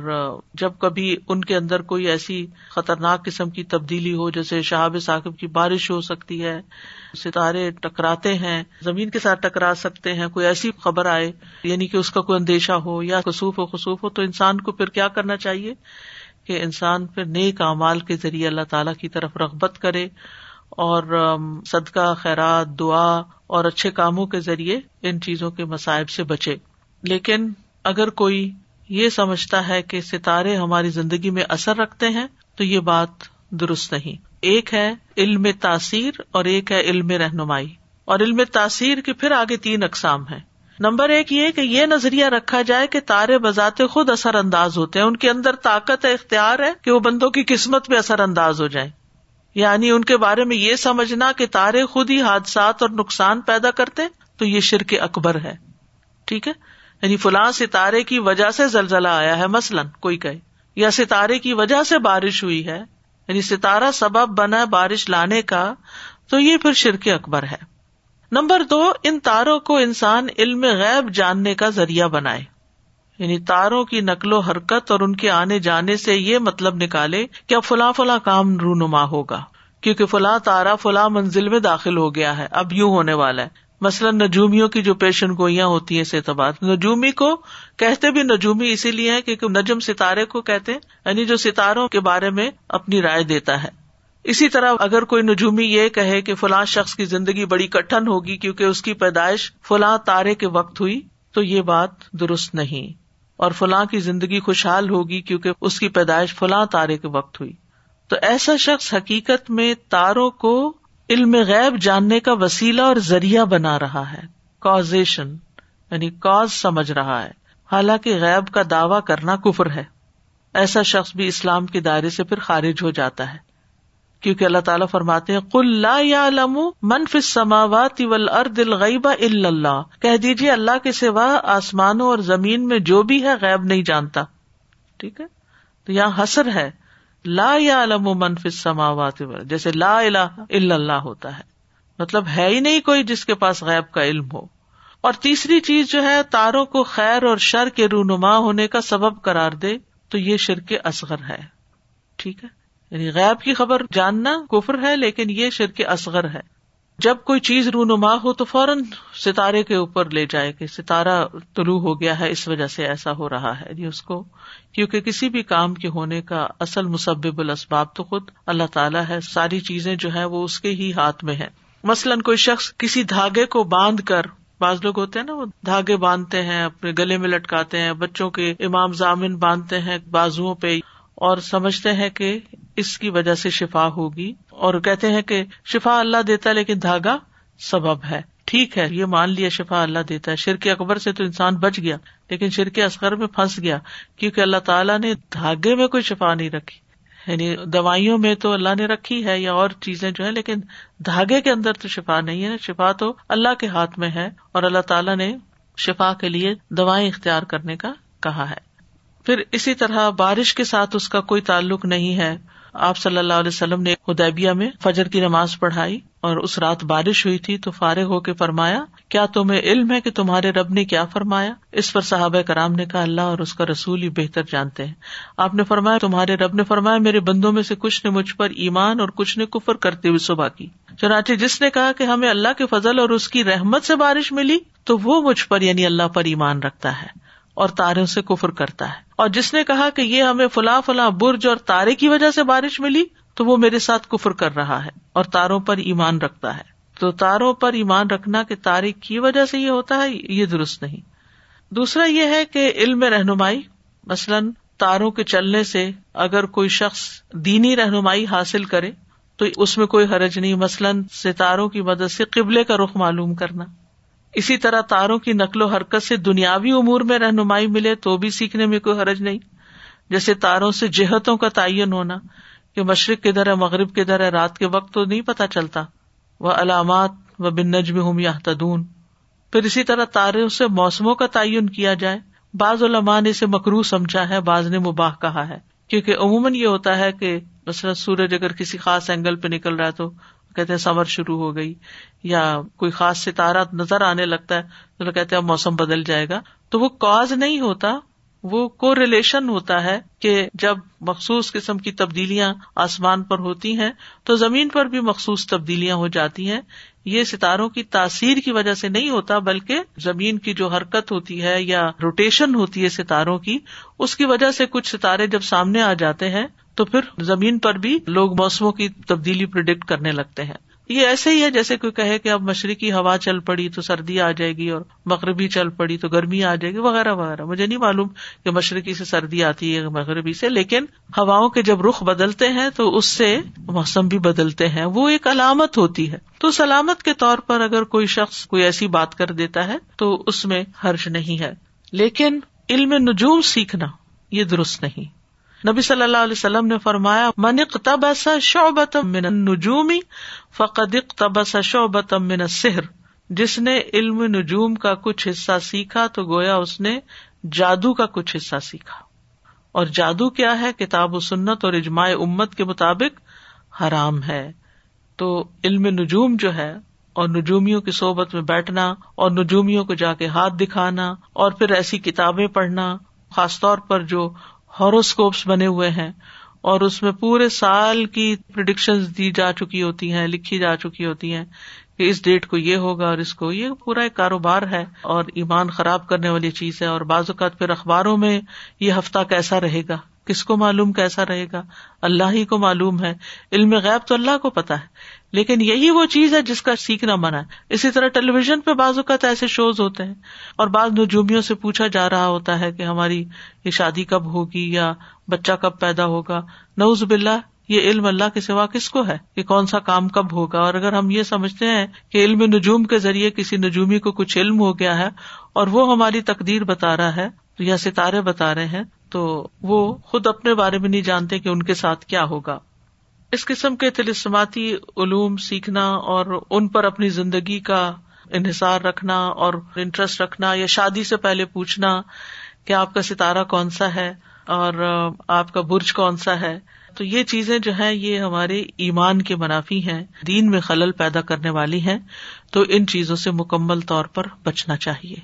جب کبھی ان کے اندر کوئی ایسی خطرناک قسم کی تبدیلی ہو، جیسے شہاب ثاقب کی بارش ہو سکتی ہے، ستارے ٹکراتے ہیں، زمین کے ساتھ ٹکرا سکتے ہیں، کوئی ایسی خبر آئے یعنی کہ اس کا کوئی اندیشہ ہو، یا کسوف و خسوف ہو، تو انسان کو پھر کیا کرنا چاہیے کہ انسان پھر نیک اعمال کے ذریعے اللہ تعالیٰ کی طرف رغبت کرے اور صدقہ، خیرات، دعا اور اچھے کاموں کے ذریعے ان چیزوں کے مصائب سے بچے. لیکن اگر کوئی یہ سمجھتا ہے کہ ستارے ہماری زندگی میں اثر رکھتے ہیں تو یہ بات درست نہیں. ایک ہے علم تاثیر اور ایک ہے علم رہنمائی. اور علم تاثیر کے پھر آگے تین اقسام ہیں. نمبر ایک یہ کہ یہ نظریہ رکھا جائے کہ تارے بذات خود اثر انداز ہوتے ہیں، ان کے اندر طاقت ہے، اختیار ہے کہ وہ بندوں کی قسمت میں اثر انداز ہو جائیں. یعنی ان کے بارے میں یہ سمجھنا کہ تارے خود ہی حادثات اور نقصان پیدا کرتے تو یہ شرک اکبر ہے. ٹھیک ہے، یعنی فلاں ستارے کی وجہ سے زلزلہ آیا ہے مثلاً کوئی کہے، یا ستارے کی وجہ سے بارش ہوئی ہے، یعنی ستارہ سبب بنا بارش لانے کا، تو یہ پھر شرک اکبر ہے. نمبر دو، ان تاروں کو انسان علم غیب جاننے کا ذریعہ بنائے، یعنی تاروں کی نقل و حرکت اور ان کے آنے جانے سے یہ مطلب نکالے کہ اب فلاں فلاں کام رونما ہوگا کیونکہ فلاں تارا فلاں منزل میں داخل ہو گیا ہے، اب یوں ہونے والا ہے. مثلا نجومیوں کی جو پیشن گوئیاں ہوتی ہیں، سے اعتبار نجومی کو کہتے بھی نجومی اسی لیے ہے کیونکہ نجم ستارے کو کہتے ہیں، یعنی جو ستاروں کے بارے میں اپنی رائے دیتا ہے. اسی طرح اگر کوئی نجومی یہ کہے کہ فلاں شخص کی زندگی بڑی کٹھن ہوگی کیونکہ اس کی پیدائش فلاں تارے کے وقت ہوئی، تو یہ بات درست نہیں. اور فلاں کی زندگی خوشحال ہوگی کیونکہ اس کی پیدائش فلاں تارے کے وقت ہوئی، تو ایسا شخص حقیقت میں تاروں کو علم غیب جاننے کا وسیلہ اور ذریعہ بنا رہا ہے، کازیشن یعنی کاز سمجھ رہا ہے، حالانکہ غیب کا دعویٰ کرنا کفر ہے. ایسا شخص بھی اسلام کے دائرے سے پھر خارج ہو جاتا ہے، کیونکہ اللہ تعالیٰ فرماتے ہیں قُلْ لَا يَعْلَمُ مَنْ فِي السَّمَاوَاتِ وَالْأَرْضِ الْغَيْبَ إِلَّا اللَّهُ، کہہ دیجئے اللہ کے سوا آسمانوں اور زمین میں جو بھی ہے غیب نہیں جانتا. ٹھیک ہے، تو یہاں حصر ہے لا یعلم من فی السماوات، جیسے لا الہ الا اللہ ہوتا ہے، مطلب ہے ہی نہیں کوئی جس کے پاس غیب کا علم ہو. اور تیسری چیز جو ہے تاروں کو خیر اور شر کے رونما ہونے کا سبب قرار دے، تو یہ شرک اصغر ہے. ٹھیک ہے، یعنی غیب کی خبر جاننا کفر ہے لیکن یہ شرک اصغر ہے. جب کوئی چیز رونما ہو تو فوراً ستارے کے اوپر لے جائے کہ ستارہ طلوع ہو گیا ہے، اس وجہ سے ایسا ہو رہا ہے جی اس کو، کیونکہ کسی بھی کام کے ہونے کا اصل مسبب الاسباب تو خود اللہ تعالیٰ ہے، ساری چیزیں جو ہیں وہ اس کے ہی ہاتھ میں ہیں. مثلاً کوئی شخص کسی دھاگے کو باندھ کر، بعض لوگ ہوتے ہیں نا وہ دھاگے باندھتے ہیں، اپنے گلے میں لٹکاتے ہیں، بچوں کے امام ضامن باندھتے ہیں بازوؤں پہ اور سمجھتے ہیں کہ اس کی وجہ سے شفا ہوگی، اور کہتے ہیں کہ شفا اللہ دیتا ہے لیکن دھاگا سبب ہے. ٹھیک ہے، یہ مان لیا شفا اللہ دیتا ہے، شرک اکبر سے تو انسان بچ گیا لیکن شرک اصغر میں پھنس گیا، کیونکہ اللہ تعالیٰ نے دھاگے میں کوئی شفا نہیں رکھی. یعنی دوائیوں میں تو اللہ نے رکھی ہے یا اور چیزیں جو ہیں، لیکن دھاگے کے اندر تو شفا نہیں ہے نا، شفا تو اللہ کے ہاتھ میں ہے اور اللہ تعالیٰ نے شفا کے لیے دوائیں اختیار کرنے کا کہا ہے. پھر اسی طرح بارش کے ساتھ اس کا کوئی تعلق نہیں ہے. آپ صلی اللہ علیہ وسلم نے حدیبیہ میں فجر کی نماز پڑھائی اور اس رات بارش ہوئی تھی تو فارغ ہو کے فرمایا کیا تمہیں علم ہے کہ تمہارے رب نے کیا فرمایا؟ اس پر صحابہ کرام نے کہا اللہ اور اس کا رسول ہی بہتر جانتے ہیں. آپ نے فرمایا تمہارے رب نے فرمایا میرے بندوں میں سے کچھ نے مجھ پر ایمان اور کچھ نے کفر کرتے ہوئے صبح کی، چنانچہ جس نے کہا کہ ہمیں اللہ کے فضل اور اس کی رحمت سے بارش ملی تو وہ مجھ پر یعنی اللہ پر ایمان رکھتا ہے اور تاروں سے کفر کرتا ہے، اور جس نے کہا کہ یہ ہمیں فلاں فلاں برج اور تارے کی وجہ سے بارش ملی تو وہ میرے ساتھ کفر کر رہا ہے اور تاروں پر ایمان رکھتا ہے. تو تاروں پر ایمان رکھنا کہ تارے کی وجہ سے یہ ہوتا ہے، یہ درست نہیں. دوسرا یہ ہے کہ علم رہنمائی، مثلاً تاروں کے چلنے سے اگر کوئی شخص دینی رہنمائی حاصل کرے تو اس میں کوئی حرج نہیں. مثلاً ستاروں کی مدد سے قبلے کا رخ معلوم کرنا، اسی طرح تاروں کی نقل و حرکت سے دنیاوی امور میں رہنمائی ملے تو بھی سیکھنے میں کوئی حرج نہیں، جیسے تاروں سے جہتوں کا تعین ہونا کہ مشرق کدھر ہے، مغرب کدھر ہے، رات کے وقت تو نہیں پتہ چلتا. وَعَلَامَاتٍ وَبِالنَّجْمِ هُمْ يَهْتَدُونَ. پھر اسی طرح تاروں سے موسموں کا تعین کیا جائے، بعض علماء نے اسے مکروہ سمجھا ہے، بعض نے مباح کہا ہے، کیونکہ عموماً یہ ہوتا ہے کہ مثلا سورج اگر کسی خاص اینگل پہ نکل رہا ہے تو کہتے ہیں سمر شروع ہو گئی، یا کوئی خاص ستارہ نظر آنے لگتا ہے تو کہتے ہیں اب موسم بدل جائے گا. تو وہ کاز نہیں ہوتا، وہ کو ریلیشن ہوتا ہے کہ جب مخصوص قسم کی تبدیلیاں آسمان پر ہوتی ہیں تو زمین پر بھی مخصوص تبدیلیاں ہو جاتی ہیں. یہ ستاروں کی تاثیر کی وجہ سے نہیں ہوتا، بلکہ زمین کی جو حرکت ہوتی ہے یا روٹیشن ہوتی ہے ستاروں کی، اس کی وجہ سے کچھ ستارے جب سامنے آ جاتے ہیں تو پھر زمین پر بھی لوگ موسموں کی تبدیلی پریڈکٹ کرنے لگتے ہیں. یہ ایسے ہی ہے جیسے کوئی کہے کہ اب مشرقی ہوا چل پڑی تو سردی آ جائے گی اور مغربی چل پڑی تو گرمی آ جائے گی وغیرہ وغیرہ. مجھے نہیں معلوم کہ مشرقی سے سردی آتی ہے مغربی سے، لیکن ہواؤں کے جب رخ بدلتے ہیں تو اس سے موسم بھی بدلتے ہیں، وہ ایک علامت ہوتی ہے. تو علامت کے طور پر اگر کوئی شخص کوئی ایسی بات کر دیتا ہے تو اس میں حرج نہیں ہے، لیکن علم نجوم سیکھنا یہ درست نہیں. نبی صلی اللہ علیہ وسلم نے فرمایا، من اقتبس شعبۃ من النجوم فقد اقتبس شعبۃ من السحر. جس نے علم نجوم کا کچھ حصہ سیکھا تو گویا اس نے جادو کا کچھ حصہ سیکھا. اور جادو کیا ہے؟ کتاب و سنت اور اجماع امت کے مطابق حرام ہے. تو علم نجوم جو ہے، اور نجومیوں کی صحبت میں بیٹھنا، اور نجومیوں کو جا کے ہاتھ دکھانا، اور پھر ایسی کتابیں پڑھنا، خاص طور پر جو ہوروسکوپس بنے ہوئے ہیں اور اس میں پورے سال کی پریڈکشنز دی جا چکی ہوتی ہیں، لکھی جا چکی ہوتی ہیں کہ اس ڈیٹ کو یہ ہوگا اور اس کو یہ، پورا ایک کاروبار ہے اور ایمان خراب کرنے والی چیز ہے. اور بعض اوقات پھر اخباروں میں یہ ہفتہ کیسا رہے گا، کس کو معلوم کیسا رہے گا، اللہ ہی کو معلوم ہے. علم غیب تو اللہ کو پتا ہے، لیکن یہی وہ چیز ہے جس کا سیکھنا منع ہے. اسی طرح ٹیلی ویژن پہ بعض اوقات ایسے شوز ہوتے ہیں اور بعض نجومیوں سے پوچھا جا رہا ہوتا ہے کہ ہماری یہ شادی کب ہوگی یا بچہ کب پیدا ہوگا. نعوذ باللہ، یہ علم اللہ کے سوا کس کو ہے کہ کون سا کام کب ہوگا؟ اور اگر ہم یہ سمجھتے ہیں کہ علم نجوم کے ذریعے کسی نجومی کو کچھ علم ہو گیا ہے اور وہ ہماری تقدیر بتا رہا ہے یا ستارے بتا رہے ہیں، تو وہ خود اپنے بارے میں نہیں جانتے کہ ان کے ساتھ کیا ہوگا. اس قسم کے طلسماتی علوم سیکھنا اور ان پر اپنی زندگی کا انحصار رکھنا اور انٹرسٹ رکھنا، یا شادی سے پہلے پوچھنا کہ آپ کا ستارہ کون سا ہے اور آپ کا برج کون سا ہے، تو یہ چیزیں جو ہیں یہ ہمارے ایمان کے منافی ہیں، دین میں خلل پیدا کرنے والی ہیں. تو ان چیزوں سے مکمل طور پر بچنا چاہیے.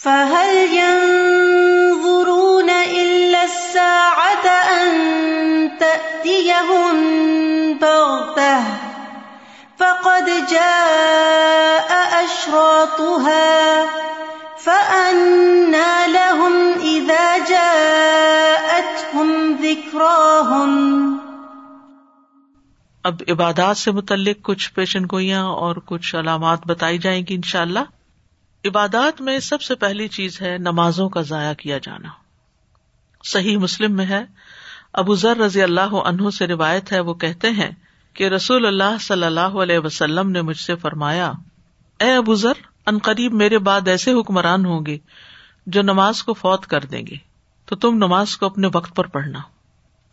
فَهَلْ يَنظُرُونَ إِلَّا السَّاعَةَ أَن تَأْتِيَهُمْ بَغْتَةً فَقَدْ جَاءَ أَشْرَاطُهَا فَأَنَّى لَهُمْ إِذَا جَاءَتْهُمْ ذِكْرَاهُمْ. اب عبادات سے متعلق کچھ پیشن گوئیاں اور کچھ علامات بتائی جائیں گی انشاءاللہ. عبادات میں سب سے پہلی چیز ہے نمازوں کا ضائع کیا جانا. صحیح مسلم میں ہے، ابو ذر رضی اللہ عنہ سے روایت ہے، وہ کہتے ہیں کہ رسول اللہ صلی اللہ علیہ وسلم نے مجھ سے فرمایا، اے ابو ذر، ان قریب میرے بعد ایسے حکمران ہوں گے جو نماز کو فوت کر دیں گے، تو تم نماز کو اپنے وقت پر پڑھنا.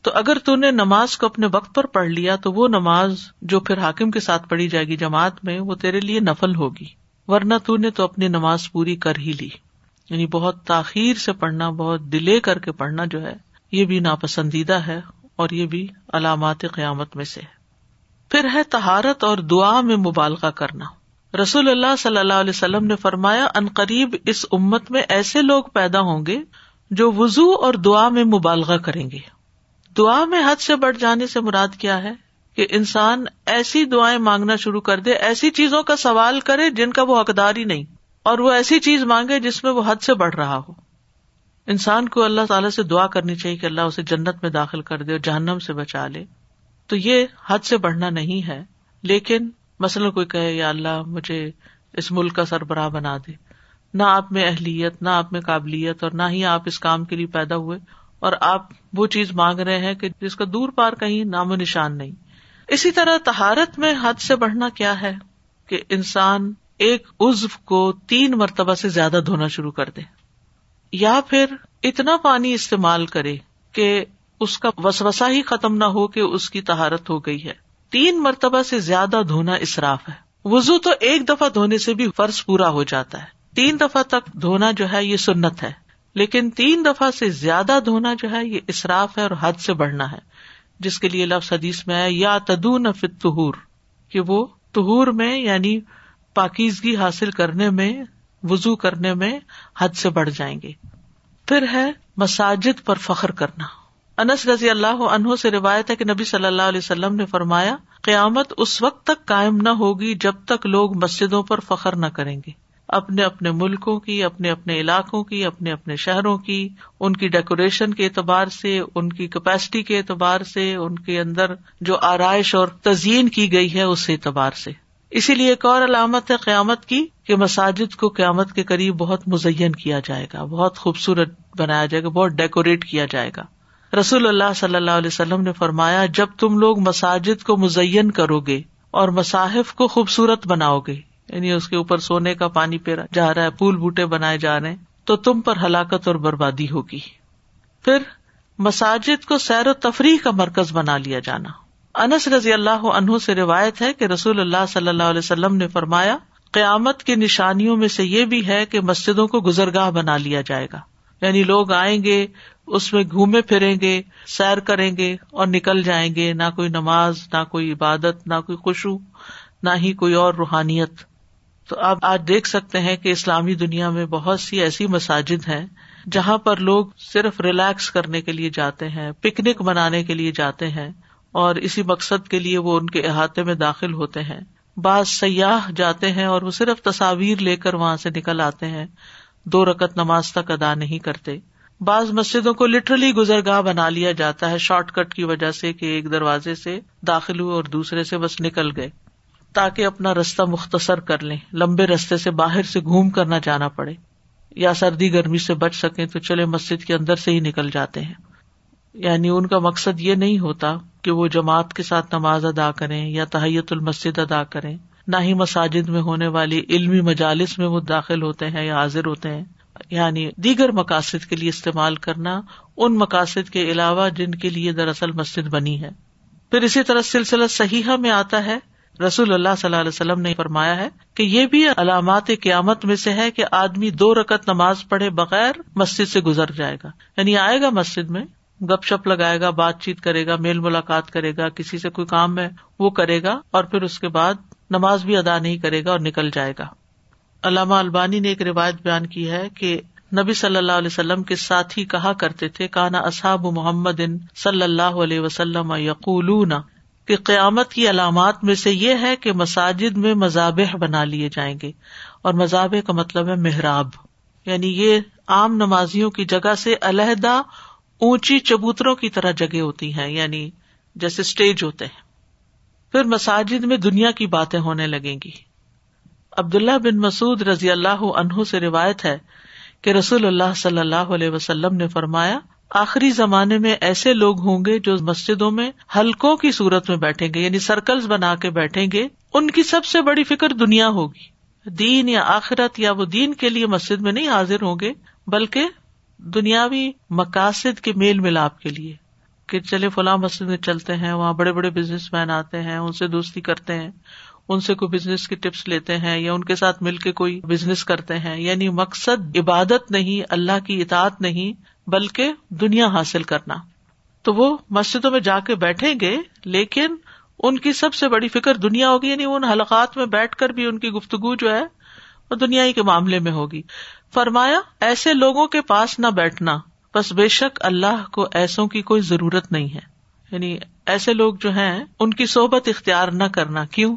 تو اگر تو نے نماز کو اپنے وقت پر پڑھ لیا تو وہ نماز جو پھر حاکم کے ساتھ پڑھی جائے گی جماعت میں، وہ تیرے لیے نفل ہوگی، ورنہ تو نے تو اپنی نماز پوری کر ہی لی. یعنی بہت تاخیر سے پڑھنا، بہت ڈیلے کر کے پڑھنا جو ہے یہ بھی ناپسندیدہ ہے، اور یہ بھی علامات قیامت میں سے ہے. پھر ہے طہارت اور دعا میں مبالغہ کرنا. رسول اللہ صلی اللہ علیہ وسلم نے فرمایا، ان قریب اس امت میں ایسے لوگ پیدا ہوں گے جو وضو اور دعا میں مبالغہ کریں گے. دعا میں حد سے بڑھ جانے سے مراد کیا ہے؟ کہ انسان ایسی دعائیں مانگنا شروع کر دے، ایسی چیزوں کا سوال کرے جن کا وہ حقدار ہی نہیں، اور وہ ایسی چیز مانگے جس میں وہ حد سے بڑھ رہا ہو. انسان کو اللہ تعالیٰ سے دعا کرنی چاہیے کہ اللہ اسے جنت میں داخل کر دے اور جہنم سے بچا لے. تو یہ حد سے بڑھنا نہیں ہے. لیکن مثلا کوئی کہے، یا اللہ مجھے اس ملک کا سربراہ بنا دے، نہ آپ میں اہلیت، نہ آپ میں قابلیت، اور نہ ہی آپ اس کام کے لیے پیدا ہوئے، اور آپ وہ چیز مانگ رہے ہیں کہ جس کا دور پار کہیں نام و نشان نہیں. اسی طرح طہارت میں حد سے بڑھنا کیا ہے؟ کہ انسان ایک عضو کو تین مرتبہ سے زیادہ دھونا شروع کر دے، یا پھر اتنا پانی استعمال کرے کہ اس کا وسوسہ ہی ختم نہ ہو کہ اس کی طہارت ہو گئی ہے۔ تین مرتبہ سے زیادہ دھونا اسراف ہے۔ وضو تو ایک دفعہ دھونے سے بھی فرض پورا ہو جاتا ہے، تین دفعہ تک دھونا جو ہے یہ سنت ہے، لیکن تین دفعہ سے زیادہ دھونا جو ہے یہ اسراف ہے اور حد سے بڑھنا ہے، جس کے لیے لفظ حدیث میں ہے یا تدون فی الطہور، کہ وہ طہور میں یعنی پاکیزگی حاصل کرنے میں، وضو کرنے میں حد سے بڑھ جائیں گے۔ پھر ہے مساجد پر فخر کرنا۔ انس رضی اللہ عنہ سے روایت ہے کہ نبی صلی اللہ علیہ وسلم نے فرمایا، قیامت اس وقت تک قائم نہ ہوگی جب تک لوگ مسجدوں پر فخر نہ کریں گے، اپنے اپنے ملکوں کی، اپنے اپنے علاقوں کی، اپنے اپنے شہروں کی، ان کی ڈیکوریشن کے اعتبار سے، ان کی کیپیسٹی کے اعتبار سے، ان کے اندر جو آرائش اور تزئین کی گئی ہے اس اعتبار سے۔ اسی لیے ایک اور علامت ہے قیامت کی کہ مساجد کو قیامت کے قریب بہت مزین کیا جائے گا، بہت خوبصورت بنایا جائے گا، بہت ڈیکوریٹ کیا جائے گا۔ رسول اللہ صلی اللہ علیہ وسلم نے فرمایا، جب تم لوگ مساجد کو مزین کرو گے اور مصاحف کو خوبصورت بناؤ گے، یعنی اس کے اوپر سونے کا پانی پھیرا جا رہا ہے، پھول بوٹے بنائے جا رہے ہیں، تو تم پر ہلاکت اور بربادی ہوگی۔ پھر مساجد کو سیر و تفریح کا مرکز بنا لیا جانا۔ انس رضی اللہ عنہ سے روایت ہے کہ رسول اللہ صلی اللہ علیہ وسلم نے فرمایا، قیامت کی نشانیوں میں سے یہ بھی ہے کہ مسجدوں کو گزرگاہ بنا لیا جائے گا، یعنی لوگ آئیں گے، اس میں گھومے پھریں گے، سیر کریں گے اور نکل جائیں گے، نہ کوئی نماز، نہ کوئی عبادت، نہ کوئی خشوع، نہ ہی کوئی اور روحانیت۔ تو آپ آج دیکھ سکتے ہیں کہ اسلامی دنیا میں بہت سی ایسی مساجد ہیں جہاں پر لوگ صرف ریلیکس کرنے کے لیے جاتے ہیں، پکنک منانے کے لیے جاتے ہیں، اور اسی مقصد کے لیے وہ ان کے احاطے میں داخل ہوتے ہیں۔ بعض سیاح جاتے ہیں اور وہ صرف تصاویر لے کر وہاں سے نکل آتے ہیں، دو رکعت نماز تک ادا نہیں کرتے۔ بعض مسجدوں کو لٹرلی گزرگاہ بنا لیا جاتا ہے شارٹ کٹ کی وجہ سے، کہ ایک دروازے سے داخل ہوئے اور دوسرے سے بس نکل گئے، تاکہ اپنا رستہ مختصر کر لیں، لمبے رستے سے باہر سے گھوم کر نہ جانا پڑے، یا سردی گرمی سے بچ سکیں تو چلے مسجد کے اندر سے ہی نکل جاتے ہیں۔ یعنی ان کا مقصد یہ نہیں ہوتا کہ وہ جماعت کے ساتھ نماز ادا کریں یا تحیت المسجد ادا کریں، نہ ہی مساجد میں ہونے والی علمی مجالس میں وہ داخل ہوتے ہیں یا حاضر ہوتے ہیں، یعنی دیگر مقاصد کے لیے استعمال کرنا، ان مقاصد کے علاوہ جن کے لیے دراصل مسجد بنی ہے۔ پھر اسی طرح سلسلہ صحیحہ میں آتا ہے، رسول اللہ صلی اللہ علیہ وسلم نے فرمایا ہے کہ یہ بھی علامات قیامت میں سے ہے کہ آدمی دو رکعت نماز پڑھے بغیر مسجد سے گزر جائے گا، یعنی آئے گا مسجد میں، گپ شپ لگائے گا، بات چیت کرے گا، میل ملاقات کرے گا، کسی سے کوئی کام ہے وہ کرے گا، اور پھر اس کے بعد نماز بھی ادا نہیں کرے گا اور نکل جائے گا۔ علامہ البانی نے ایک روایت بیان کی ہے کہ نبی صلی اللہ علیہ وسلم کے ساتھی کہا کرتے تھے، کانا اصحاب محمد صلی اللہ علیہ وسلم یقولون، کہ قیامت کی علامات میں سے یہ ہے کہ مساجد میں مذابح بنا لیے جائیں گے، اور مذابح کا مطلب ہے محراب، یعنی یہ عام نمازیوں کی جگہ سے علیحدہ اونچی چبوتروں کی طرح جگہ ہوتی ہیں، یعنی جیسے سٹیج ہوتے ہیں۔ پھر مساجد میں دنیا کی باتیں ہونے لگیں گی۔ عبداللہ بن مسعود رضی اللہ عنہ سے روایت ہے کہ رسول اللہ صلی اللہ علیہ وسلم نے فرمایا، آخری زمانے میں ایسے لوگ ہوں گے جو مسجدوں میں حلقوں کی صورت میں بیٹھیں گے، یعنی سرکلز بنا کے بیٹھیں گے، ان کی سب سے بڑی فکر دنیا ہوگی، دین یا آخرت، یا وہ دین کے لیے مسجد میں نہیں حاضر ہوں گے بلکہ دنیاوی مقاصد کے میل ملاپ کے لیے، کہ چلے فلاں مسجد میں چلتے ہیں، وہاں بڑے بڑے بزنس مین آتے ہیں، ان سے دوستی کرتے ہیں، ان سے کوئی بزنس کی ٹپس لیتے ہیں، یا ان کے ساتھ مل کے کوئی بزنس کرتے ہیں، یعنی مقصد عبادت نہیں، اللہ کی اطاعت نہیں، بلکہ دنیا حاصل کرنا۔ تو وہ مسجدوں میں جا کے بیٹھیں گے، لیکن ان کی سب سے بڑی فکر دنیا ہوگی، یعنی ان حلقات میں بیٹھ کر بھی ان کی گفتگو جو ہے وہ دنیا ہی کے معاملے میں ہوگی۔ فرمایا، ایسے لوگوں کے پاس نہ بیٹھنا، بس بے شک اللہ کو ایسوں کی کوئی ضرورت نہیں ہے، یعنی ایسے لوگ جو ہیں ان کی صحبت اختیار نہ کرنا۔ کیوں؟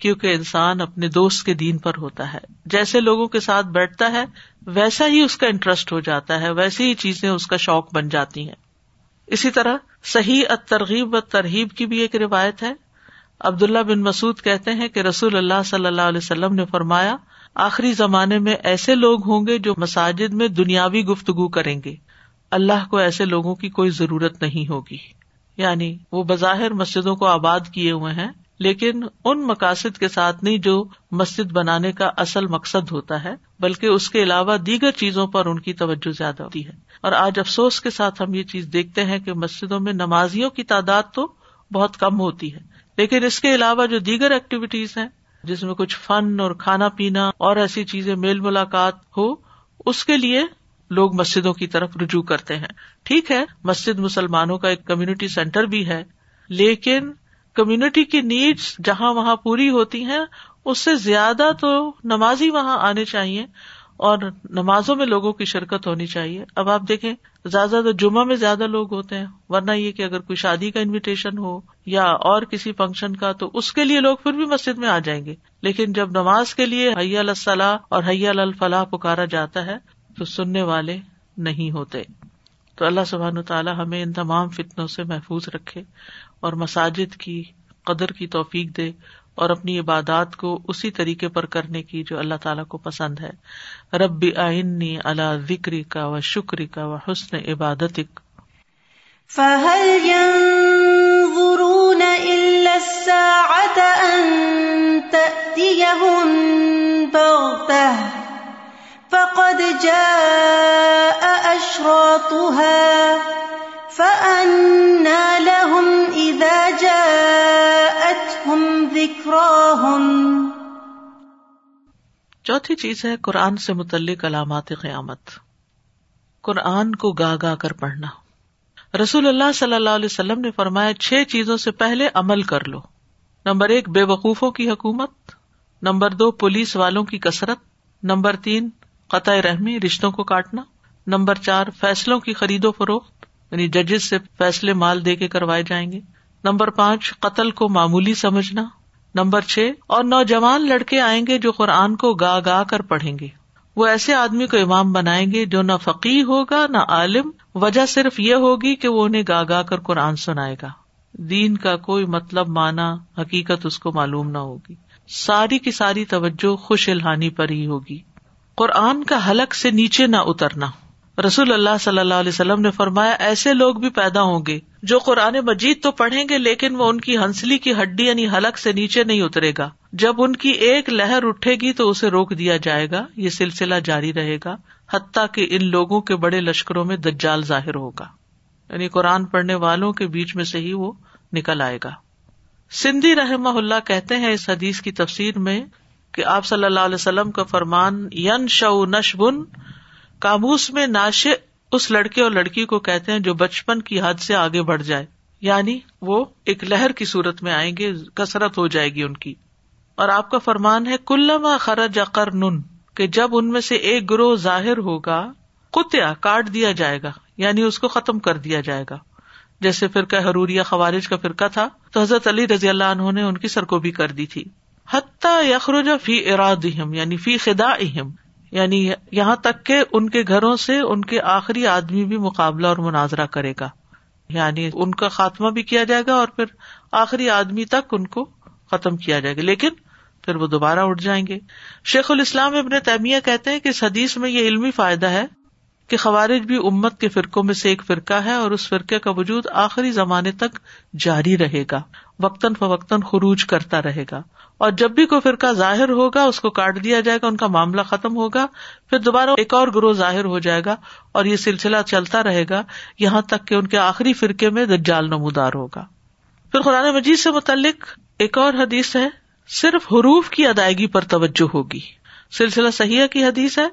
کیونکہ انسان اپنے دوست کے دین پر ہوتا ہے، جیسے لوگوں کے ساتھ بیٹھتا ہے ویسا ہی اس کا انٹرسٹ ہو جاتا ہے، ویسی ہی چیزیں اس کا شوق بن جاتی ہیں۔ اسی طرح صحیح الترغیب و ترہیب کی بھی ایک روایت ہے، عبداللہ بن مسعود کہتے ہیں کہ رسول اللہ صلی اللہ علیہ وسلم نے فرمایا، آخری زمانے میں ایسے لوگ ہوں گے جو مساجد میں دنیاوی گفتگو کریں گے، اللہ کو ایسے لوگوں کی کوئی ضرورت نہیں ہوگی۔ یعنی وہ بظاہر مسجدوں کو آباد کیے ہوئے ہیں، لیکن ان مقاصد کے ساتھ نہیں جو مسجد بنانے کا اصل مقصد ہوتا ہے، بلکہ اس کے علاوہ دیگر چیزوں پر ان کی توجہ زیادہ ہوتی ہے. اور آج افسوس کے ساتھ ہم یہ چیز دیکھتے ہیں کہ مسجدوں میں نمازیوں کی تعداد تو بہت کم ہوتی ہے، لیکن اس کے علاوہ جو دیگر ایکٹیویٹیز ہیں جس میں کچھ فن اور کھانا پینا اور ایسی چیزیں، میل ملاقات ہو، اس کے لیے لوگ مسجدوں کی طرف رجوع کرتے ہیں. ٹھیک ہے، مسجد مسلمانوں کا ایک کمیونٹی سینٹر بھی ہے، لیکن کمیونٹی کی نیڈز جہاں وہاں پوری ہوتی ہیں اس سے زیادہ تو نمازی وہاں آنے چاہیے اور نمازوں میں لوگوں کی شرکت ہونی چاہیے. اب آپ دیکھیں زیادہ تو جمعہ میں زیادہ لوگ ہوتے ہیں، ورنہ یہ کہ اگر کوئی شادی کا انویٹیشن ہو یا اور کسی فنکشن کا تو اس کے لیے لوگ پھر بھی مسجد میں آ جائیں گے، لیکن جب نماز کے لیے حی علی الصلاۃ اور حی علی الفلاح پکارا جاتا ہے تو سننے والے نہیں ہوتے. تو اللہ سبحانہ وتعالی ہمیں ان تمام فتنوں سے محفوظ رکھے اور مساجد کی قدر کی توفیق دے اور اپنی عبادات کو اسی طریقے پر کرنے کی جو اللہ تعالیٰ کو پسند ہے. رب اعنی علی ذکرک و شکرک و حسن عبادتک. فہل ینظرون الا الساعۃ ان تأتیہم بغتۃ فقد جاء اشراطها فَأَنَّى لَهُمْ إِذَا جَاءَتْهُمْ ذِكْرَاهُمْ. چوتھی چیز ہے قرآن سے متعلق علامات قیامت. قرآن کو گا گا کر پڑھنا. رسول اللہ صلی اللہ علیہ وسلم نے فرمایا چھ چیزوں سے پہلے عمل کر لو. نمبر ایک، بے وقوفوں کی حکومت. نمبر دو، پولیس والوں کی کثرت. نمبر تین، قطع رحمی، رشتوں کو کاٹنا. نمبر چار، فیصلوں کی خرید و فروخت، یعنی ججز سے فیصلے مال دے کے کروائے جائیں گے. نمبر پانچ، قتل کو معمولی سمجھنا. نمبر چھ، اور نوجوان لڑکے آئیں گے جو قرآن کو گا گا کر پڑھیں گے. وہ ایسے آدمی کو امام بنائیں گے جو نہ فقیہ ہوگا نہ عالم، وجہ صرف یہ ہوگی کہ وہ انہیں گا گا کر قرآن سنائے گا. دین کا کوئی مطلب، معنی، حقیقت اس کو معلوم نہ ہوگی. ساری کی ساری توجہ خوش الہانی پر ہی ہوگی. قرآن کا حلق سے نیچے نہ اترنا. رسول اللہ صلی اللہ علیہ وسلم نے فرمایا ایسے لوگ بھی پیدا ہوں گے جو قرآن مجید تو پڑھیں گے لیکن وہ ان کی ہنسلی کی ہڈی یعنی حلق سے نیچے نہیں اترے گا. جب ان کی ایک لہر اٹھے گی تو اسے روک دیا جائے گا. یہ سلسلہ جاری رہے گا حتیٰ کہ ان لوگوں کے بڑے لشکروں میں دجال ظاہر ہوگا، یعنی قرآن پڑھنے والوں کے بیچ میں سے ہی وہ نکل آئے گا. سندھی رحمہ اللہ کہتے ہیں اس حدیث کی تفسیر میں کہ آپ صلی اللہ علیہ وسلم کا فرمان ینشأ نشبن، قاموس میں ناشئ اس لڑکے اور لڑکی کو کہتے ہیں جو بچپن کی حد سے آگے بڑھ جائے، یعنی وہ ایک لہر کی صورت میں آئیں گے، کثرت ہو جائے گی ان کی. اور آپ کا فرمان ہے کلما خرج قرن، کہ جب ان میں سے ایک گروہ ظاہر ہوگا قطع کاٹ دیا جائے گا، یعنی اس کو ختم کر دیا جائے گا. جیسے فرقہ حروریہ خوارج کا فرقہ تھا تو حضرت علی رضی اللہ عنہ نے ان کی سرکوبی کر دی تھی. حتی یخرج فی ارادہم، یعنی فی خداہم، یعنی یہاں تک کہ ان کے گھروں سے ان کے آخری آدمی بھی مقابلہ اور مناظرہ کرے گا، یعنی ان کا خاتمہ بھی کیا جائے گا اور پھر آخری آدمی تک ان کو ختم کیا جائے گا، لیکن پھر وہ دوبارہ اٹھ جائیں گے. شیخ الاسلام ابن تیمیہ کہتے ہیں کہ اس حدیث میں یہ علمی فائدہ ہے کہ خوارج بھی امت کے فرقوں میں سے ایک فرقہ ہے اور اس فرقے کا وجود آخری زمانے تک جاری رہے گا، وقتاً فوقتاً خروج کرتا رہے گا. اور جب بھی کوئی فرقہ ظاہر ہوگا اس کو کاٹ دیا جائے گا، ان کا معاملہ ختم ہوگا، پھر دوبارہ ایک اور گروہ ظاہر ہو جائے گا اور یہ سلسلہ چلتا رہے گا یہاں تک کہ ان کے آخری فرقے میں دجال نمودار ہوگا. پھر قرآن مجید سے متعلق ایک اور حدیث ہے، صرف حروف کی ادائیگی پر توجہ ہوگی. سلسلہ صحیحہ کی حدیث ہے،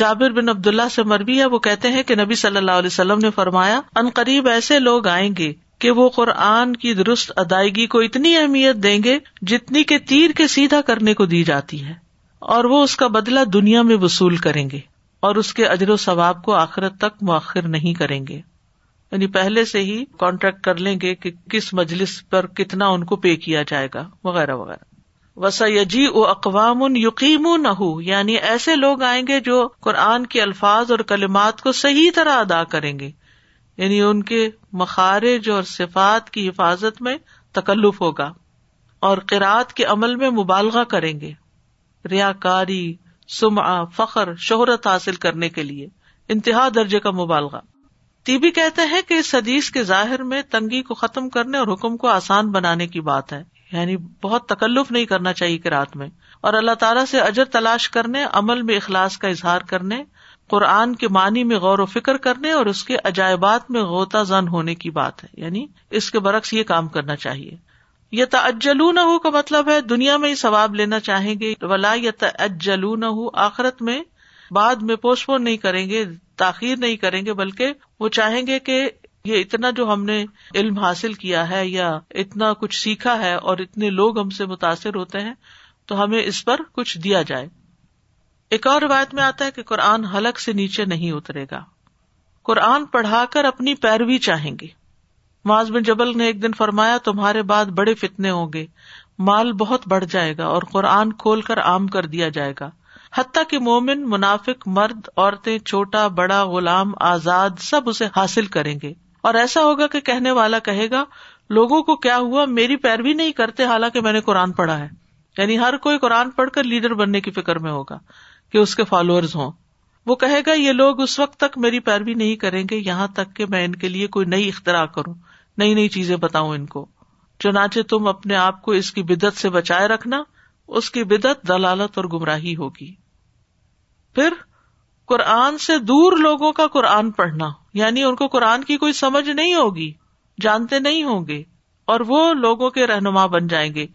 جابر بن عبداللہ سے مروی ہے، وہ کہتے ہیں کہ نبی صلی اللہ علیہ وسلم نے فرمایا ان قریب ایسے لوگ آئیں گے کہ وہ قرآن کی درست ادائیگی کو اتنی اہمیت دیں گے جتنی کہ تیر کے سیدھا کرنے کو دی جاتی ہے، اور وہ اس کا بدلہ دنیا میں وصول کریں گے اور اس کے اجر و ثواب کو آخرت تک مؤخر نہیں کریں گے. یعنی پہلے سے ہی کانٹریکٹ کر لیں گے کہ کس مجلس پر کتنا ان کو پے کیا جائے گا وغیرہ وغیرہ. وَسَيَجِيءُ أَقْوَامٌ يُقِيمُونَهُ، یعنی ایسے لوگ آئیں گے جو قرآن کے الفاظ اور کلمات کو صحیح طرح ادا کریں گے، یعنی ان کے مخارج اور صفات کی حفاظت میں تکلف ہوگا اور قرآت کے عمل میں مبالغہ کریں گے، ریاکاری، سمعہ، فخر، شہرت حاصل کرنے کے لیے انتہا درجے کا مبالغہ. طیبی کہتے ہیں کہ اس حدیث کے ظاہر میں تنگی کو ختم کرنے اور حکم کو آسان بنانے کی بات ہے، یعنی بہت تکلف نہیں کرنا چاہیے کہ رات میں، اور اللہ تعالیٰ سے اجر تلاش کرنے، عمل میں اخلاص کا اظہار کرنے، قرآن کے معنی میں غور و فکر کرنے اور اس کے عجائبات میں غوطہ زن ہونے کی بات ہے، یعنی اس کے برعکس یہ کام کرنا چاہیے۔ یتعجلونہ کا مطلب ہے دنیا میں ہی ثواب لینا چاہیں گے، ولا یتعجلونہ آخرت میں بعد میں پوسٹ پون نہیں کریں گے، تاخیر نہیں کریں گے، بلکہ وہ چاہیں گے کہ یہ اتنا جو ہم نے علم حاصل کیا ہے یا اتنا کچھ سیکھا ہے اور اتنے لوگ ہم سے متاثر ہوتے ہیں تو ہمیں اس پر کچھ دیا جائے۔ ایک اور روایت میں آتا ہے کہ قرآن حلق سے نیچے نہیں اترے گا، قرآن پڑھا کر اپنی پیروی چاہیں گے۔ معاذ بن جبل نے ایک دن فرمایا تمہارے بعد بڑے فتنے ہوں گے، مال بہت بڑھ جائے گا اور قرآن کھول کر عام کر دیا جائے گا، حتیٰ کہ مومن، منافق، مرد، عورتیں، چھوٹا بڑا، غلام آزاد سب اسے حاصل کریں گے، اور ایسا ہوگا کہ کہنے والا کہے گا لوگوں کو کیا ہوا، میری پیروی نہیں کرتے حالانکہ میں نے قرآن پڑھا ہے۔ یعنی ہر کوئی قرآن پڑھ کر لیڈر بننے کی فکر میں ہوگا کہ اس کے فالوورز ہوں۔ وہ کہے گا یہ لوگ اس وقت تک میری پیروی نہیں کریں گے یہاں تک کہ میں ان کے لیے کوئی نئی اختراع کروں، نئی نئی چیزیں بتاؤں ان کو، چنانچہ تم اپنے آپ کو اس کی بدعت سے بچائے رکھنا، اس کی بدعت ضلالت اور گمراہی ہوگی۔ پھر قرآن سے دور لوگوں کا قرآن پڑھنا، یعنی ان کو قرآن کی کوئی سمجھ نہیں ہوگی، جانتے نہیں ہوں گے، اور وہ لوگوں کے رہنما بن جائیں گے۔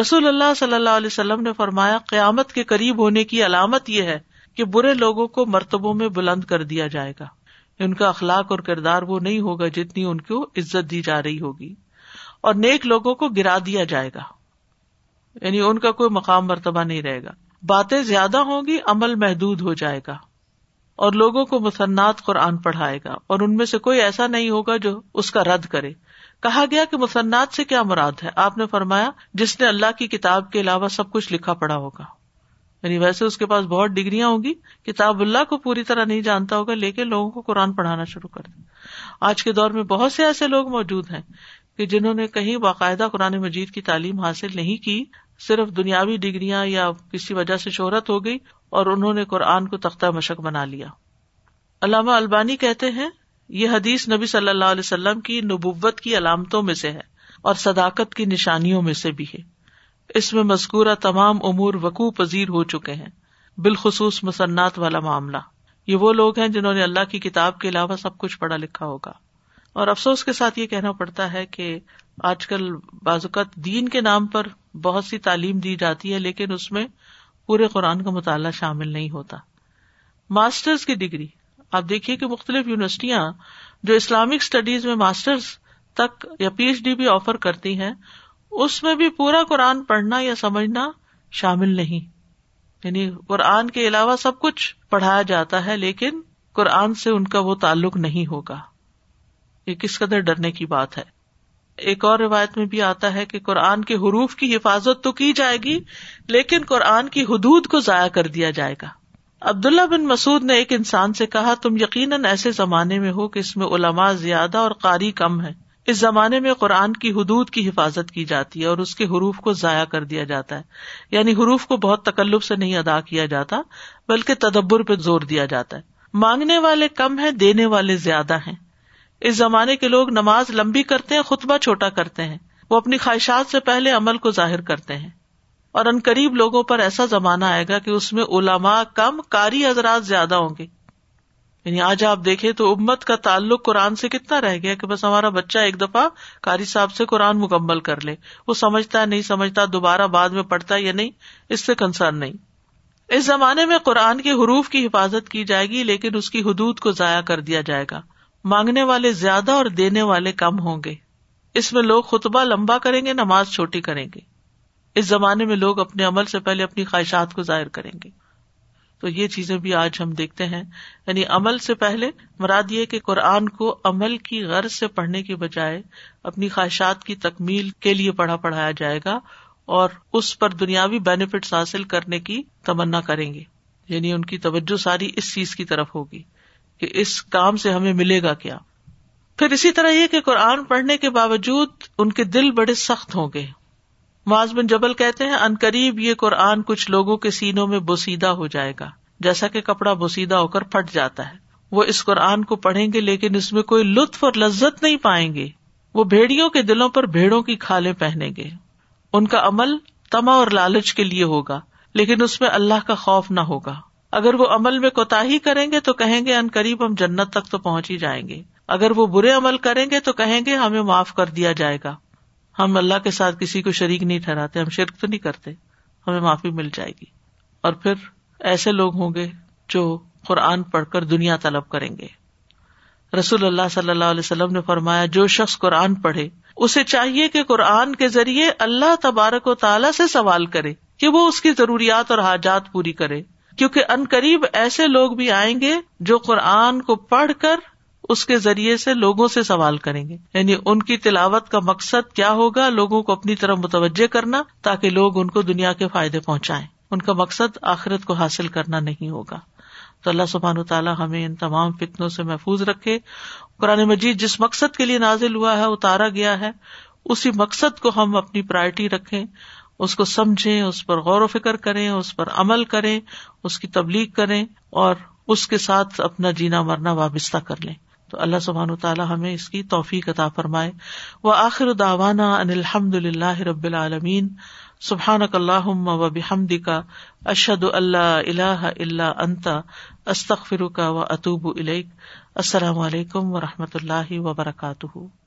رسول اللہ صلی اللہ علیہ وسلم نے فرمایا قیامت کے قریب ہونے کی علامت یہ ہے کہ برے لوگوں کو مرتبوں میں بلند کر دیا جائے گا، ان کا اخلاق اور کردار وہ نہیں ہوگا جتنی ان کو عزت دی جا رہی ہوگی، اور نیک لوگوں کو گرا دیا جائے گا، یعنی ان کا کوئی مقام مرتبہ نہیں رہے گا، باتیں زیادہ ہوں گی، عمل محدود ہو جائے گا، اور لوگوں کو مثنات قرآن پڑھائے گا، اور ان میں سے کوئی ایسا نہیں ہوگا جو اس کا رد کرے۔ کہا گیا کہ مثنات سے کیا مراد ہے؟ آپ نے فرمایا جس نے اللہ کی کتاب کے علاوہ سب کچھ لکھا پڑا ہوگا، یعنی ویسے اس کے پاس بہت ڈگریاں ہوں گی، کتاب اللہ کو پوری طرح نہیں جانتا ہوگا، لیکن لوگوں کو قرآن پڑھانا شروع کر دیا۔ آج کے دور میں بہت سے ایسے لوگ موجود ہیں کہ جنہوں نے کہیں باقاعدہ قرآن مجید کی تعلیم حاصل نہیں کی، صرف دنیاوی ڈگریاں یا کسی وجہ سے شہرت ہو گئی اور انہوں نے قرآن کو تختہ مشق بنا لیا۔ علامہ البانی کہتے ہیں یہ حدیث نبی صلی اللہ علیہ وسلم کی نبوت کی علامتوں میں سے ہے اور صداقت کی نشانیوں میں سے بھی ہے۔ اس میں مذکورہ تمام امور وقوع پذیر ہو چکے ہیں، بالخصوص مسنات والا معاملہ۔ یہ وہ لوگ ہیں جنہوں نے اللہ کی کتاب کے علاوہ سب کچھ پڑھا لکھا ہوگا، اور افسوس کے ساتھ یہ کہنا پڑتا ہے کہ آج کل بعض اوقات دین کے نام پر بہت سی تعلیم دی جاتی ہے لیکن اس میں پورے قرآن کا مطالعہ شامل نہیں ہوتا۔ ماسٹرز کی ڈگری آپ دیکھیے کہ مختلف یونیورسٹیاں جو اسلامک اسٹڈیز میں ماسٹرز تک یا پی ایچ ڈی بھی آفر کرتی ہیں، اس میں بھی پورا قرآن پڑھنا یا سمجھنا شامل نہیں، یعنی قرآن کے علاوہ سب کچھ پڑھایا جاتا ہے لیکن قرآن سے ان کا وہ تعلق نہیں ہوگا۔ یہ کس قدر ڈرنے کی بات ہے۔ ایک اور روایت میں بھی آتا ہے کہ قرآن کے حروف کی حفاظت تو کی جائے گی لیکن قرآن کی حدود کو ضائع کر دیا جائے گا۔ عبداللہ بن مسعود نے ایک انسان سے کہا تم یقیناً ایسے زمانے میں ہو کہ اس میں علماء زیادہ اور قاری کم ہیں، اس زمانے میں قرآن کی حدود کی حفاظت کی جاتی ہے اور اس کے حروف کو ضائع کر دیا جاتا ہے، یعنی حروف کو بہت تکلف سے نہیں ادا کیا جاتا بلکہ تدبر پہ زور دیا جاتا ہے، مانگنے والے کم ہیں، دینے والے زیادہ ہیں۔ اس زمانے کے لوگ نماز لمبی کرتے ہیں، خطبہ چھوٹا کرتے ہیں، وہ اپنی خواہشات سے پہلے عمل کو ظاہر کرتے ہیں، اور ان قریب لوگوں پر ایسا زمانہ آئے گا کہ اس میں علماء کم، قاری حضرات زیادہ ہوں گے۔ یعنی آج آپ دیکھیں تو امت کا تعلق قرآن سے کتنا رہ گیا کہ بس ہمارا بچہ ایک دفعہ قاری صاحب سے قرآن مکمل کر لے، وہ سمجھتا ہے نہیں سمجھتا، دوبارہ بعد میں پڑھتا ہے یا نہیں، اس سے کنسرن نہیں۔ اس زمانے میں قرآن کے حروف کی حفاظت کی جائے گی لیکن اس کی حدود کو ضائع کر دیا جائے گا، مانگنے والے زیادہ اور دینے والے کم ہوں گے۔ اس میں لوگ خطبہ لمبا کریں گے، نماز چھوٹی کریں گے۔ اس زمانے میں لوگ اپنے عمل سے پہلے اپنی خواہشات کو ظاہر کریں گے۔ تو یہ چیزیں بھی آج ہم دیکھتے ہیں، یعنی عمل سے پہلے مراد یہ کہ قرآن کو عمل کی غرض سے پڑھنے کے بجائے اپنی خواہشات کی تکمیل کے لیے پڑھا پڑھایا جائے گا اور اس پر دنیاوی بینیفٹس حاصل کرنے کی تمنا کریں گے، یعنی ان کی توجہ ساری اس چیز کی طرف ہوگی کہ اس کام سے ہمیں ملے گا کیا۔ پھر اسی طرح یہ کہ قرآن پڑھنے کے باوجود ان کے دل بڑے سخت ہوں گے۔ معاذ بن جبل کہتے ہیں ان قریب یہ قرآن کچھ لوگوں کے سینوں میں بوسیدہ ہو جائے گا، جیسا کہ کپڑا بوسیدہ ہو کر پھٹ جاتا ہے۔ وہ اس قرآن کو پڑھیں گے لیکن اس میں کوئی لطف اور لذت نہیں پائیں گے، وہ بھیڑیوں کے دلوں پر بھیڑوں کی کھالیں پہنیں گے۔ ان کا عمل طمع اور لالچ کے لیے ہوگا لیکن اس میں اللہ کا خوف نہ ہوگا. اگر وہ عمل میں کوتاہی کریں گے تو کہیں گے ان قریب ہم جنت تک تو پہنچ ہی جائیں گے. اگر وہ برے عمل کریں گے تو کہیں گے ہمیں معاف کر دیا جائے گا. ہم اللہ کے ساتھ کسی کو شریک نہیں ٹھہراتے, ہم شرک تو نہیں کرتے, ہمیں معافی مل جائے گی. اور پھر ایسے لوگ ہوں گے جو قرآن پڑھ کر دنیا طلب کریں گے. رسول اللہ صلی اللہ علیہ وسلم نے فرمایا جو شخص قرآن پڑھے اسے چاہیے کہ قرآن کے ذریعے اللہ تبارک و تعالیٰ سے سوال کرے کہ وہ اس کی ضروریات اور حاجات پوری کرے, کیونکہ ان قریب ایسے لوگ بھی آئیں گے جو قرآن کو پڑھ کر اس کے ذریعے سے لوگوں سے سوال کریں گے. یعنی ان کی تلاوت کا مقصد کیا ہوگا, لوگوں کو اپنی طرف متوجہ کرنا تاکہ لوگ ان کو دنیا کے فائدے پہنچائیں. ان کا مقصد آخرت کو حاصل کرنا نہیں ہوگا. تو اللہ سبحانہ وتعالی ہمیں ان تمام فتنوں سے محفوظ رکھے. قرآن مجید جس مقصد کے لیے نازل ہوا ہے, اتارا گیا ہے, اسی مقصد کو ہم اپنی پرائرٹی رکھیں, اس کو سمجھیں, اس پر غور و فکر کریں, اس پر عمل کریں, اس کی تبلیغ کریں اور اس کے ساتھ اپنا جینا مرنا وابستہ کر لیں. تو اللہ سبحانہ وتعالی ہمیں اس کی توفیق عطا فرمائے. وآخر دعوانا ان الحمد للہ رب العالمین. سبحانک اللہم وبحمدک اشہد ان لا الہ الا انت استغفرک واتوب الیک. السلام علیکم ورحمۃ اللہ وبرکاتہ.